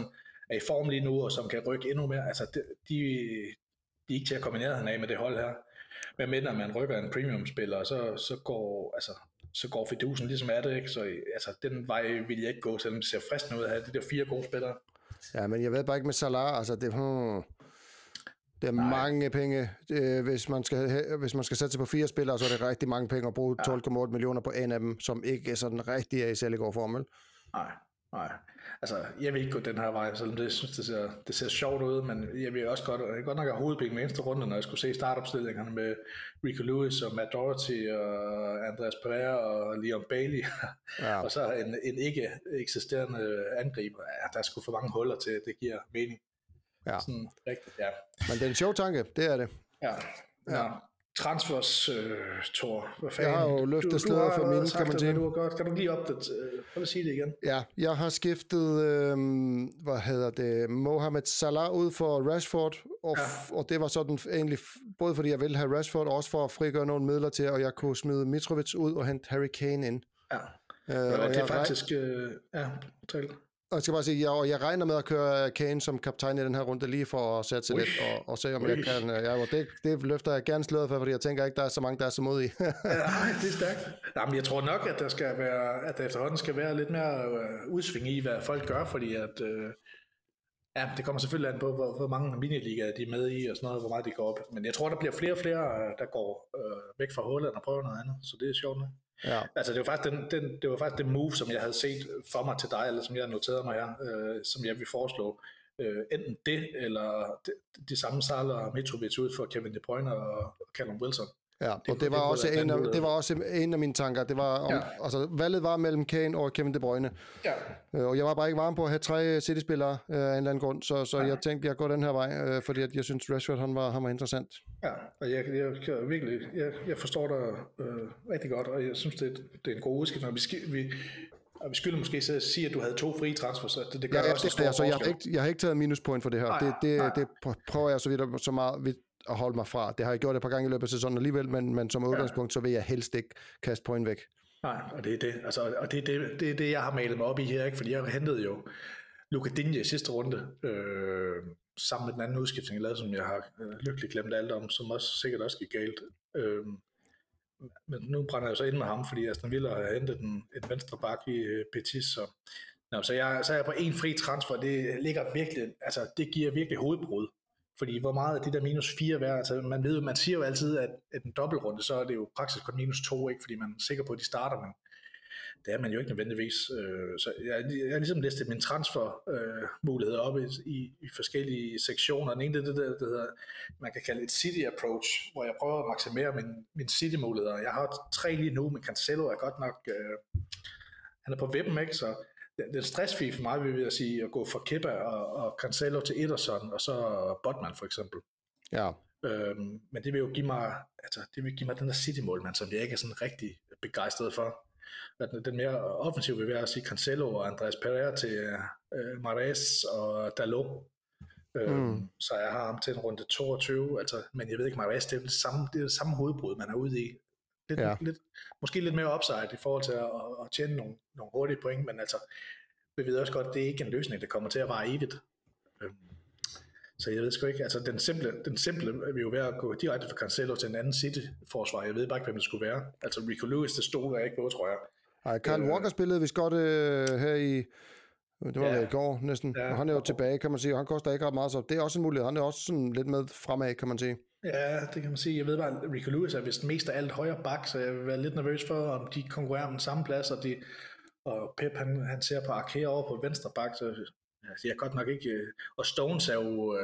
er i form lige nu, og som kan rykke endnu mere, altså de er ikke til at kombinere han af med det hold her, men når man rykker en premiumspiller, så går fidusen ligesom af det, ikke? Så altså, den vej vil jeg ikke gå, selvom det ser fristende ud at have de der 4 gode spillere. Ja, men jeg ved bare ikke med Salah, altså det... Det er mange penge, hvis man skal sætte sig på 4 spillere, så er det rigtig mange penge at bruge 12,8 millioner på en af dem, som ikke er sådan rigtig er i særlig god formel. Nej, Nej, altså jeg vil ikke gå den her vej, selvom det, jeg synes, det ser sjovt ud, men jeg vil også godt nok have hovedpenge med eneste runde, når jeg skulle se startopstillingerne med Rico Lewis og Matt Doherty og Andreas Pereira og Leon Bailey, ja. Og så en ikke eksisterende angriber, ja, der er sgu for mange huller til, det giver mening. Ja. Sådan, rigtigt, ja. Men det er en sjov tanke, det er det. Ja, ja. Ja. Transfers, Thor. Jeg har jo løftet sløret for mine, kan man sige. Kan du lige opdatere? Prøv at sige det igen. Ja, jeg har skiftet, Mohamed Salah ud for Rashford, og, ja. Og det var sådan egentlig, både fordi jeg ville have Rashford, og også for at frigøre nogle midler til, og jeg kunne smide Mitrovic ud og hente Harry Kane ind. Ja, og det er faktisk... Og jeg skal bare sige, jeg regner med at køre Kane som kaptajn i den her runde, lige for at sætte lidt og se, om jeg kan... Ja, det løfter jeg gerne sløret for, fordi jeg tænker ikke, der er så mange, der er så modige. Nej, det er stærkt. Jamen, jeg tror nok, at der efterhånden skal være lidt mere udsving i, hvad folk gør, fordi at... Ja, det kommer selvfølgelig an på, hvor mange miniligaer de er med i, og sådan noget, hvor meget de går op. Men jeg tror, der bliver flere og flere, der går væk fra Haaland og prøver noget andet, så det er sjovt. Ja. Altså det var faktisk det move, som jeg havde set for mig til dig, eller som jeg noterede mig her, som jeg vil foreslå. Enten det, eller de samme Salah og Mitrovic ud for Kevin De Bruyne og Callum Wilson. Ja, og det var også en af mine tanker. Det var om, ja. Altså, valget var mellem Kane og Kevin De Bruyne. Ja. Og jeg var bare ikke varm på at have 3 City-spillere af en eller anden grund, så jeg tænkte, jeg går den her vej, fordi jeg synes, Rashford han var interessant. Ja, og jeg virkelig, jeg forstår dig rigtig godt, og jeg synes, det er en god udskiftning. Vi skylder måske så at sige, at du havde 2 frie transfers, så det gør også det, altså, jeg har ikke taget minuspoint for det her. Nej, det prøver jeg så vidt så meget at holde mig fra. Det har jeg gjort et par gange i løbet af sæsonen alligevel, men som udgangspunkt, så vil jeg helst ikke kaste point væk. Nej, og det er det. Altså, og det er det, jeg har malet mig op i her, ikke? Fordi jeg hentede jo Luka Digne i sidste runde, sammen med den anden udskiftning, jeg lavede, som jeg har lykkeligt glemt alt om, som også sikkert også gik galt. Men nu brænder jeg så ind med ham, fordi Aston Villa har hentet en venstre bak i Betis, så jeg er på en fri transfer. Det ligger virkelig, altså det giver virkelig hovedbrud. Fordi hvor meget er det der -4 værd? Altså man siger jo altid, at en dobbeltrunde, så er det jo praktisk kun -2, ikke? Fordi man er sikker på, at de starter, men det er man jo ikke nødvendigvis. Så jeg har ligesom listet mine transfermuligheder op i forskellige sektioner. Den ene det der hedder, man kan kalde et city approach, hvor jeg prøver at maksimere mine city-muligheder. Jeg har 3 lige nu, men Cancelo er godt nok, han er på vippen, ikke? Så det er stressfri for mig, vil jeg sige, at gå fra Kepa og Cancelo til Ederson, og så Botman for eksempel. Ja. Men det vil jo give mig, den der City-målmand, som jeg ikke er sådan rigtig begejstret for. Den mere offensiv vil være at sige Cancelo og Andreas Pereira til Marais og Dalot. Så jeg har ham til en runde 22, altså, men jeg ved ikke, Marais, det er det samme hovedbrud, man er ude i. Måske lidt mere upside i forhold til at tjene nogle hurtige point, men altså, vi ved også godt, at det ikke er en løsning, der kommer til at vare evigt. Så jeg ved sgu ikke, altså den simple vil jo være at gå direkte fra Cancelo til en anden City-forsvar. Jeg ved bare ikke, hvem det skulle være. Altså Rico Lewis, det stod der ikke på, tror jeg. Ej, Kyle Walker spillede vist godt her i... Det var i går næsten. Ja. Han er jo tilbage, kan man sige, og han koster ikke ret meget, så det er også en mulighed. Han er også sådan lidt med fremad, kan man sige. Ja, det kan man sige. Jeg ved bare, at Rico Lewis er vist mest af alt højre bak, så jeg vil være lidt nervøs for, om de konkurrerer om den samme plads, og Pep, han ser på Arkea over på venstre bak, så jeg er godt nok ikke... Og Stones er jo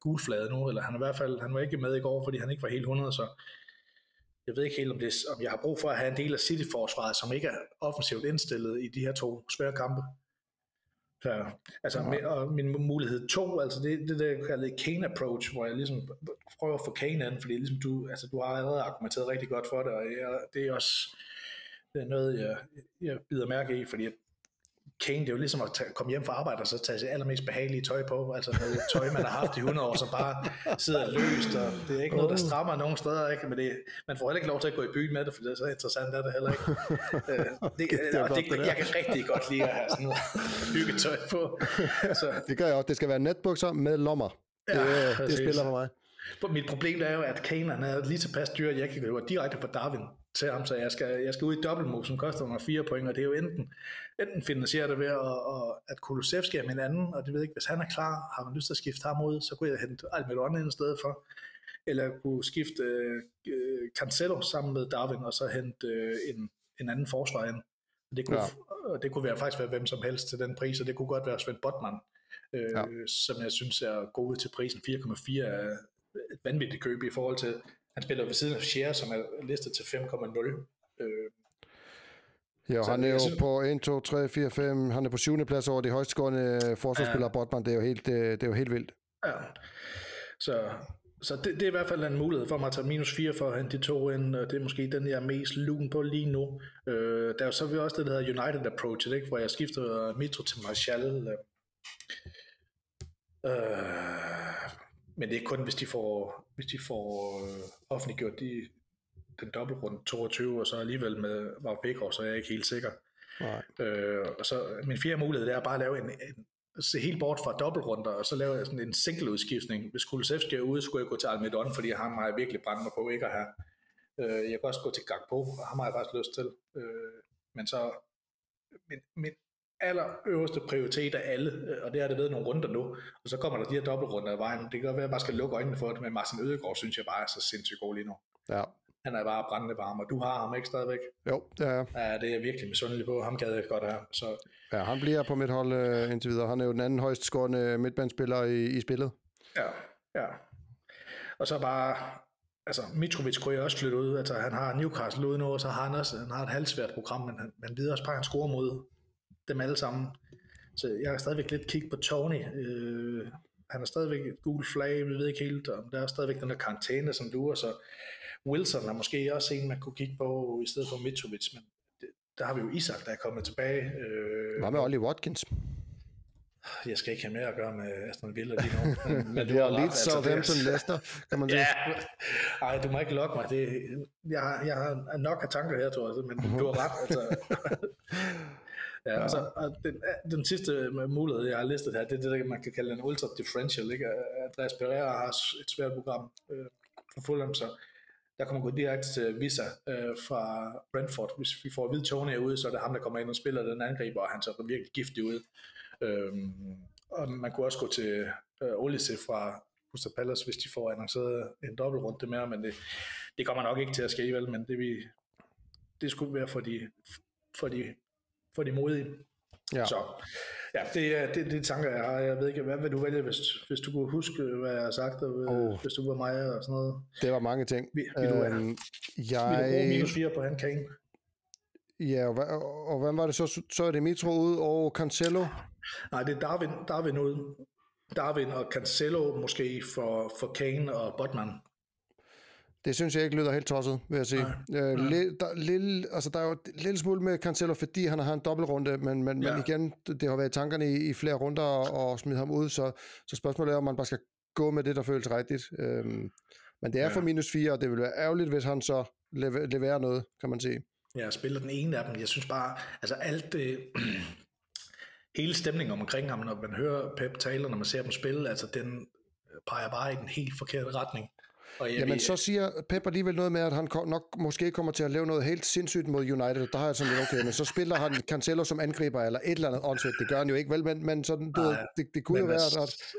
gulflade nu, eller han er i hvert fald, han var ikke med i går, fordi han ikke var helt 100, så jeg ved ikke helt, om jeg har brug for at have en del af City-forsvaret, som ikke er offensivt indstillet i de her 2 svære kampe. Så, altså, og min mulighed 2, altså det jeg kalder Kane approach, hvor jeg ligesom prøver at få Kane an, fordi ligesom du har allerede argumenteret rigtig godt for det, og det er noget, jeg bider mærke i, fordi Kane, det er jo ligesom at komme hjem fra arbejde og så tage sit allermest behagelige tøj på, altså noget tøj, man har haft i 100 år, som bare sidder løst, og det er ikke noget, der strammer nogen steder, ikke? Men man får heller ikke lov til at gå i byen med det, for det er så interessant, er det heller ikke. Jeg kan rigtig godt lide at have sådan noget hyggetøj på. Så. Det gør jeg også. Det skal være netbukser med lommer. Det spiller for mig. Mit problem er jo, at Kane, han er lige tilpas dyr, at jeg kan gå direkte på Darwin til ham, så jeg skal ud i dobbeltmove, som koster mig 4 point, og det er jo enten finansierer det ved, at Kulusevski er med en anden, og det ved ikke, hvis han er klar, har man lyst til at skifte ham ud, så kunne jeg hente Almirón ind i stedet for, eller jeg kunne skifte Cancelo sammen med Darwin, og så hente en anden forsvar ind. Det kunne, ja. Det kunne være, faktisk være hvem som helst til den pris, og det kunne godt være Sven Botman, ja. Som jeg synes er god til prisen. 4,4 er et vanvittigt køb i forhold til, han spiller ved siden af Scherer, som er listet til 5,0. Jo, han er jo på 1, 2, 3, 4, 5, han er på 7. plads over de højstskårende forsvarsspillere, ja. Botman, det er jo helt vildt. Ja, så det er i hvert fald en mulighed for mig at tage minus 4 for at hente de to ind, og det er måske den, jeg er mest lun på lige nu. Der er jo så vi også det, der hedder United Approach, ikke? Hvor jeg skifter Mitro til Martial. Men det er kun, hvis de får offentliggjort den dobbeltrunde 22, og så alligevel med Wout Weghorst, så er jeg ikke helt sikker. Nej. Og så min fjerde mulighed, det er bare at lave en se helt bort fra dobbeltrunder, og så laver jeg sådan en single udskiftning. Hvis Kulusevski er ude, skulle jeg gå til Almedon, fordi han har virkelig brændt mig på ikke at have. Jeg kan også gå til Gakpo, og ham har jeg faktisk lyst til. Men så min allerøverste prioritet af alle, og det er det ved nogle runder nu, og så kommer der de her dobbeltrunder i vejen. Det kan godt være, at jeg bare skal lukke øjnene for det, men Martin Ødegaard synes jeg bare er så sindssygt god lige nu. Ja. Han er bare brændende varm, og du har ham ikke stadigvæk? Jo, ja. Ja, det er virkelig misundelig på. Ham gad jeg godt have. Så. Ja, han bliver på mit hold indtil videre. Han er jo den anden højst scorende midtbanespiller i spillet. Ja, ja. Og så bare, altså Mitrovic kunne jeg også flytte ud. Altså han har Newcastle ude nu, og så har han også, han har et halvsvært program, men han lider også bare, han scorer mod dem alle sammen. Så jeg har stadigvæk lidt kig på Tony. Han er stadigvæk et gul flag, vi ved ikke helt, og der er stadigvæk den der karantæne, som lurer, så Wilson er måske også en, man kunne kigge på i stedet for Mitrovic, men der har vi jo Isak, der er kommet tilbage. Hvad med Ollie Watkins? Jeg skal ikke have mere at gøre med Aston Villa lige nu. Men det er lidt Southampton Leicester, kan man sige. Nej, ja. Du må ikke lokke mig. Jeg har nok af tanker her, tror jeg, men du har ret. Altså. Ja, ja. Altså, og den sidste mulighed, jeg har listet her, det er det, man kan kalde en ultra differential. Ikke? Andreas Pereira har et svært program for Fulham, så der kommer gå direkte til Visser fra Brentford. Hvis vi får at vide Tony ude, så er det ham, der kommer ind og spiller den angriber, og han ser virkelig giftig ud. Og man kunne også gå til Olise fra Crystal Palace, hvis de får annonceret en dobbeltrunde mere, men det kommer nok ikke til at ske, vel, men det skulle være for de modige. Ja. Så ja, det tanker jeg har. Jeg ved ikke, hvad vil du vælge, hvis du kunne huske, hvad jeg har sagt, hvis du var mig og sådan noget? Det var mange ting. Vil du bruge minus 4 på Harry Kane? Ja, og hvem var det så? Så er det Mitro ud og Cancelo? Nej, det er Darwin ud. Darwin og Cancelo måske for Kane og Botman. Det synes jeg ikke lyder helt tosset, vil jeg sige. Der er jo en lille smule med Cancelo, fordi han har en dobbeltrunde, men igen, det har været i tankerne i flere runder og smide ham ud, så spørgsmålet er, om man bare skal gå med det, der føles rigtigt. Men det er for minus 4, og det vil være ærgerligt, hvis han så leverer noget, kan man sige. Ja, jeg spiller den ene af dem. Jeg synes bare, altså alt det... hele stemningen omkring ham, når man hører Pep tale, når man ser dem spille, altså den peger bare i den helt forkerte retning. Men så siger Pep alligevel noget med, at han nok måske kommer til at lave noget helt sindssygt mod United. Der har jeg sådan lidt okay, men så spiller han Cancelo som angriber, eller et eller andet åndssvagt. Det gør han jo ikke, vel? Men sådan, det kunne jo være,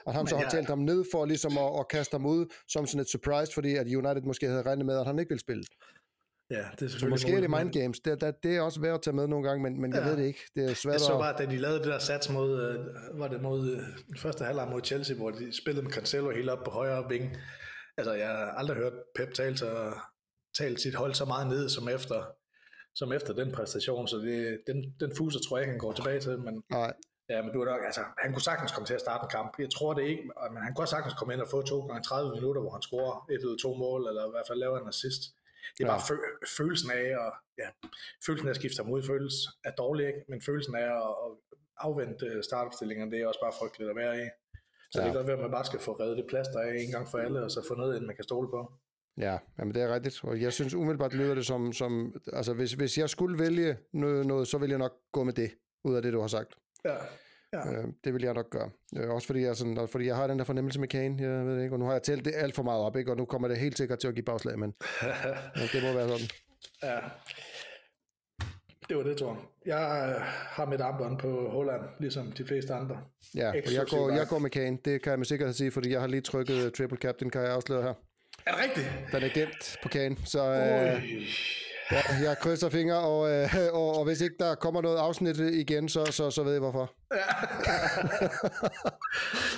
at han så har talt ham ned for ligesom at kaste ham ud som sådan et surprise, fordi at United måske havde regnet med, at han ikke ville spille. Ja, det er så måske er det mind games. Det er også værd at tage med nogle gange, men jeg ved det ikke. Det er svært. Jeg så bare, da de lavede det der sats mod, var det mod første halvleg mod Chelsea, hvor de spillede med Cancelo helt op på højre ving. Altså, jeg har aldrig hørt Pep tale sit hold så meget ned som efter den præstation, så den fuser tror jeg ikke, han går tilbage til, men nej. Ja, men du er nok, altså, han kunne sagtens komme til at starte en kamp. Jeg tror det ikke, men han kunne sagtens komme ind og få 2 gange 30 minutter, hvor han scorer 1 eller 2 mål, eller i hvert fald laver en assist. Det er bare følelsen af, og ja, følelsen af at skifte ham ud, følelsen er dårlig, ikke? Men følelsen af at afvente startopstillingerne, det er også bare frygteligt at være i. Så det kan godt være, at man bare skal få reddet det plads, der er en gang for alle, og så få noget ind, man kan stole på. Ja, men det er rigtigt. Og jeg synes umiddelbart lyder det som altså hvis jeg skulle vælge noget, så ville jeg nok gå med det, ud af det, du har sagt. Ja. Ja. Det vil jeg nok gøre. Også fordi jeg har den der fornemmelse med Kane, jeg ved ikke, og nu har jeg talt det alt for meget op, ikke? Og nu kommer det helt sikkert til at give bagslag, men det må være sådan. Ja. Det var det, tror jeg. Jeg har mit armbånd på Haaland, ligesom de fleste andre. Ja, og jeg går med Kane, det kan jeg med sikkerhed sige, fordi jeg har lige trykket triple captain, kan jeg afsløre her. Er det rigtigt? Den er gemt på Kane, så... Ja, jeg krydser fingre, og hvis ikke der kommer noget afsnit igen, så ved jeg hvorfor.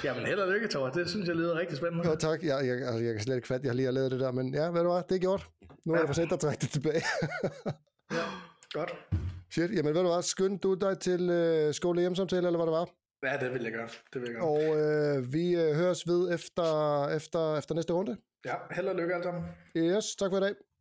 Jamen held og lykke, Thor. Det synes jeg lyder rigtig spændende. Jo, tak. Jeg kan slet ikke fatte, jeg lige har lavet det der, men ja, ved du hvad, det er gjort. Nu er jeg for sent at trække det tilbage. Ja, godt. Shit, jamen ved du hvad, skyndte du dig til skole hjemmesamtale, eller hvad det var? Ja, det vil jeg gøre. Og vi høres ved efter næste runde. Ja, held og lykke alle sammen. Yes, tak for i dag.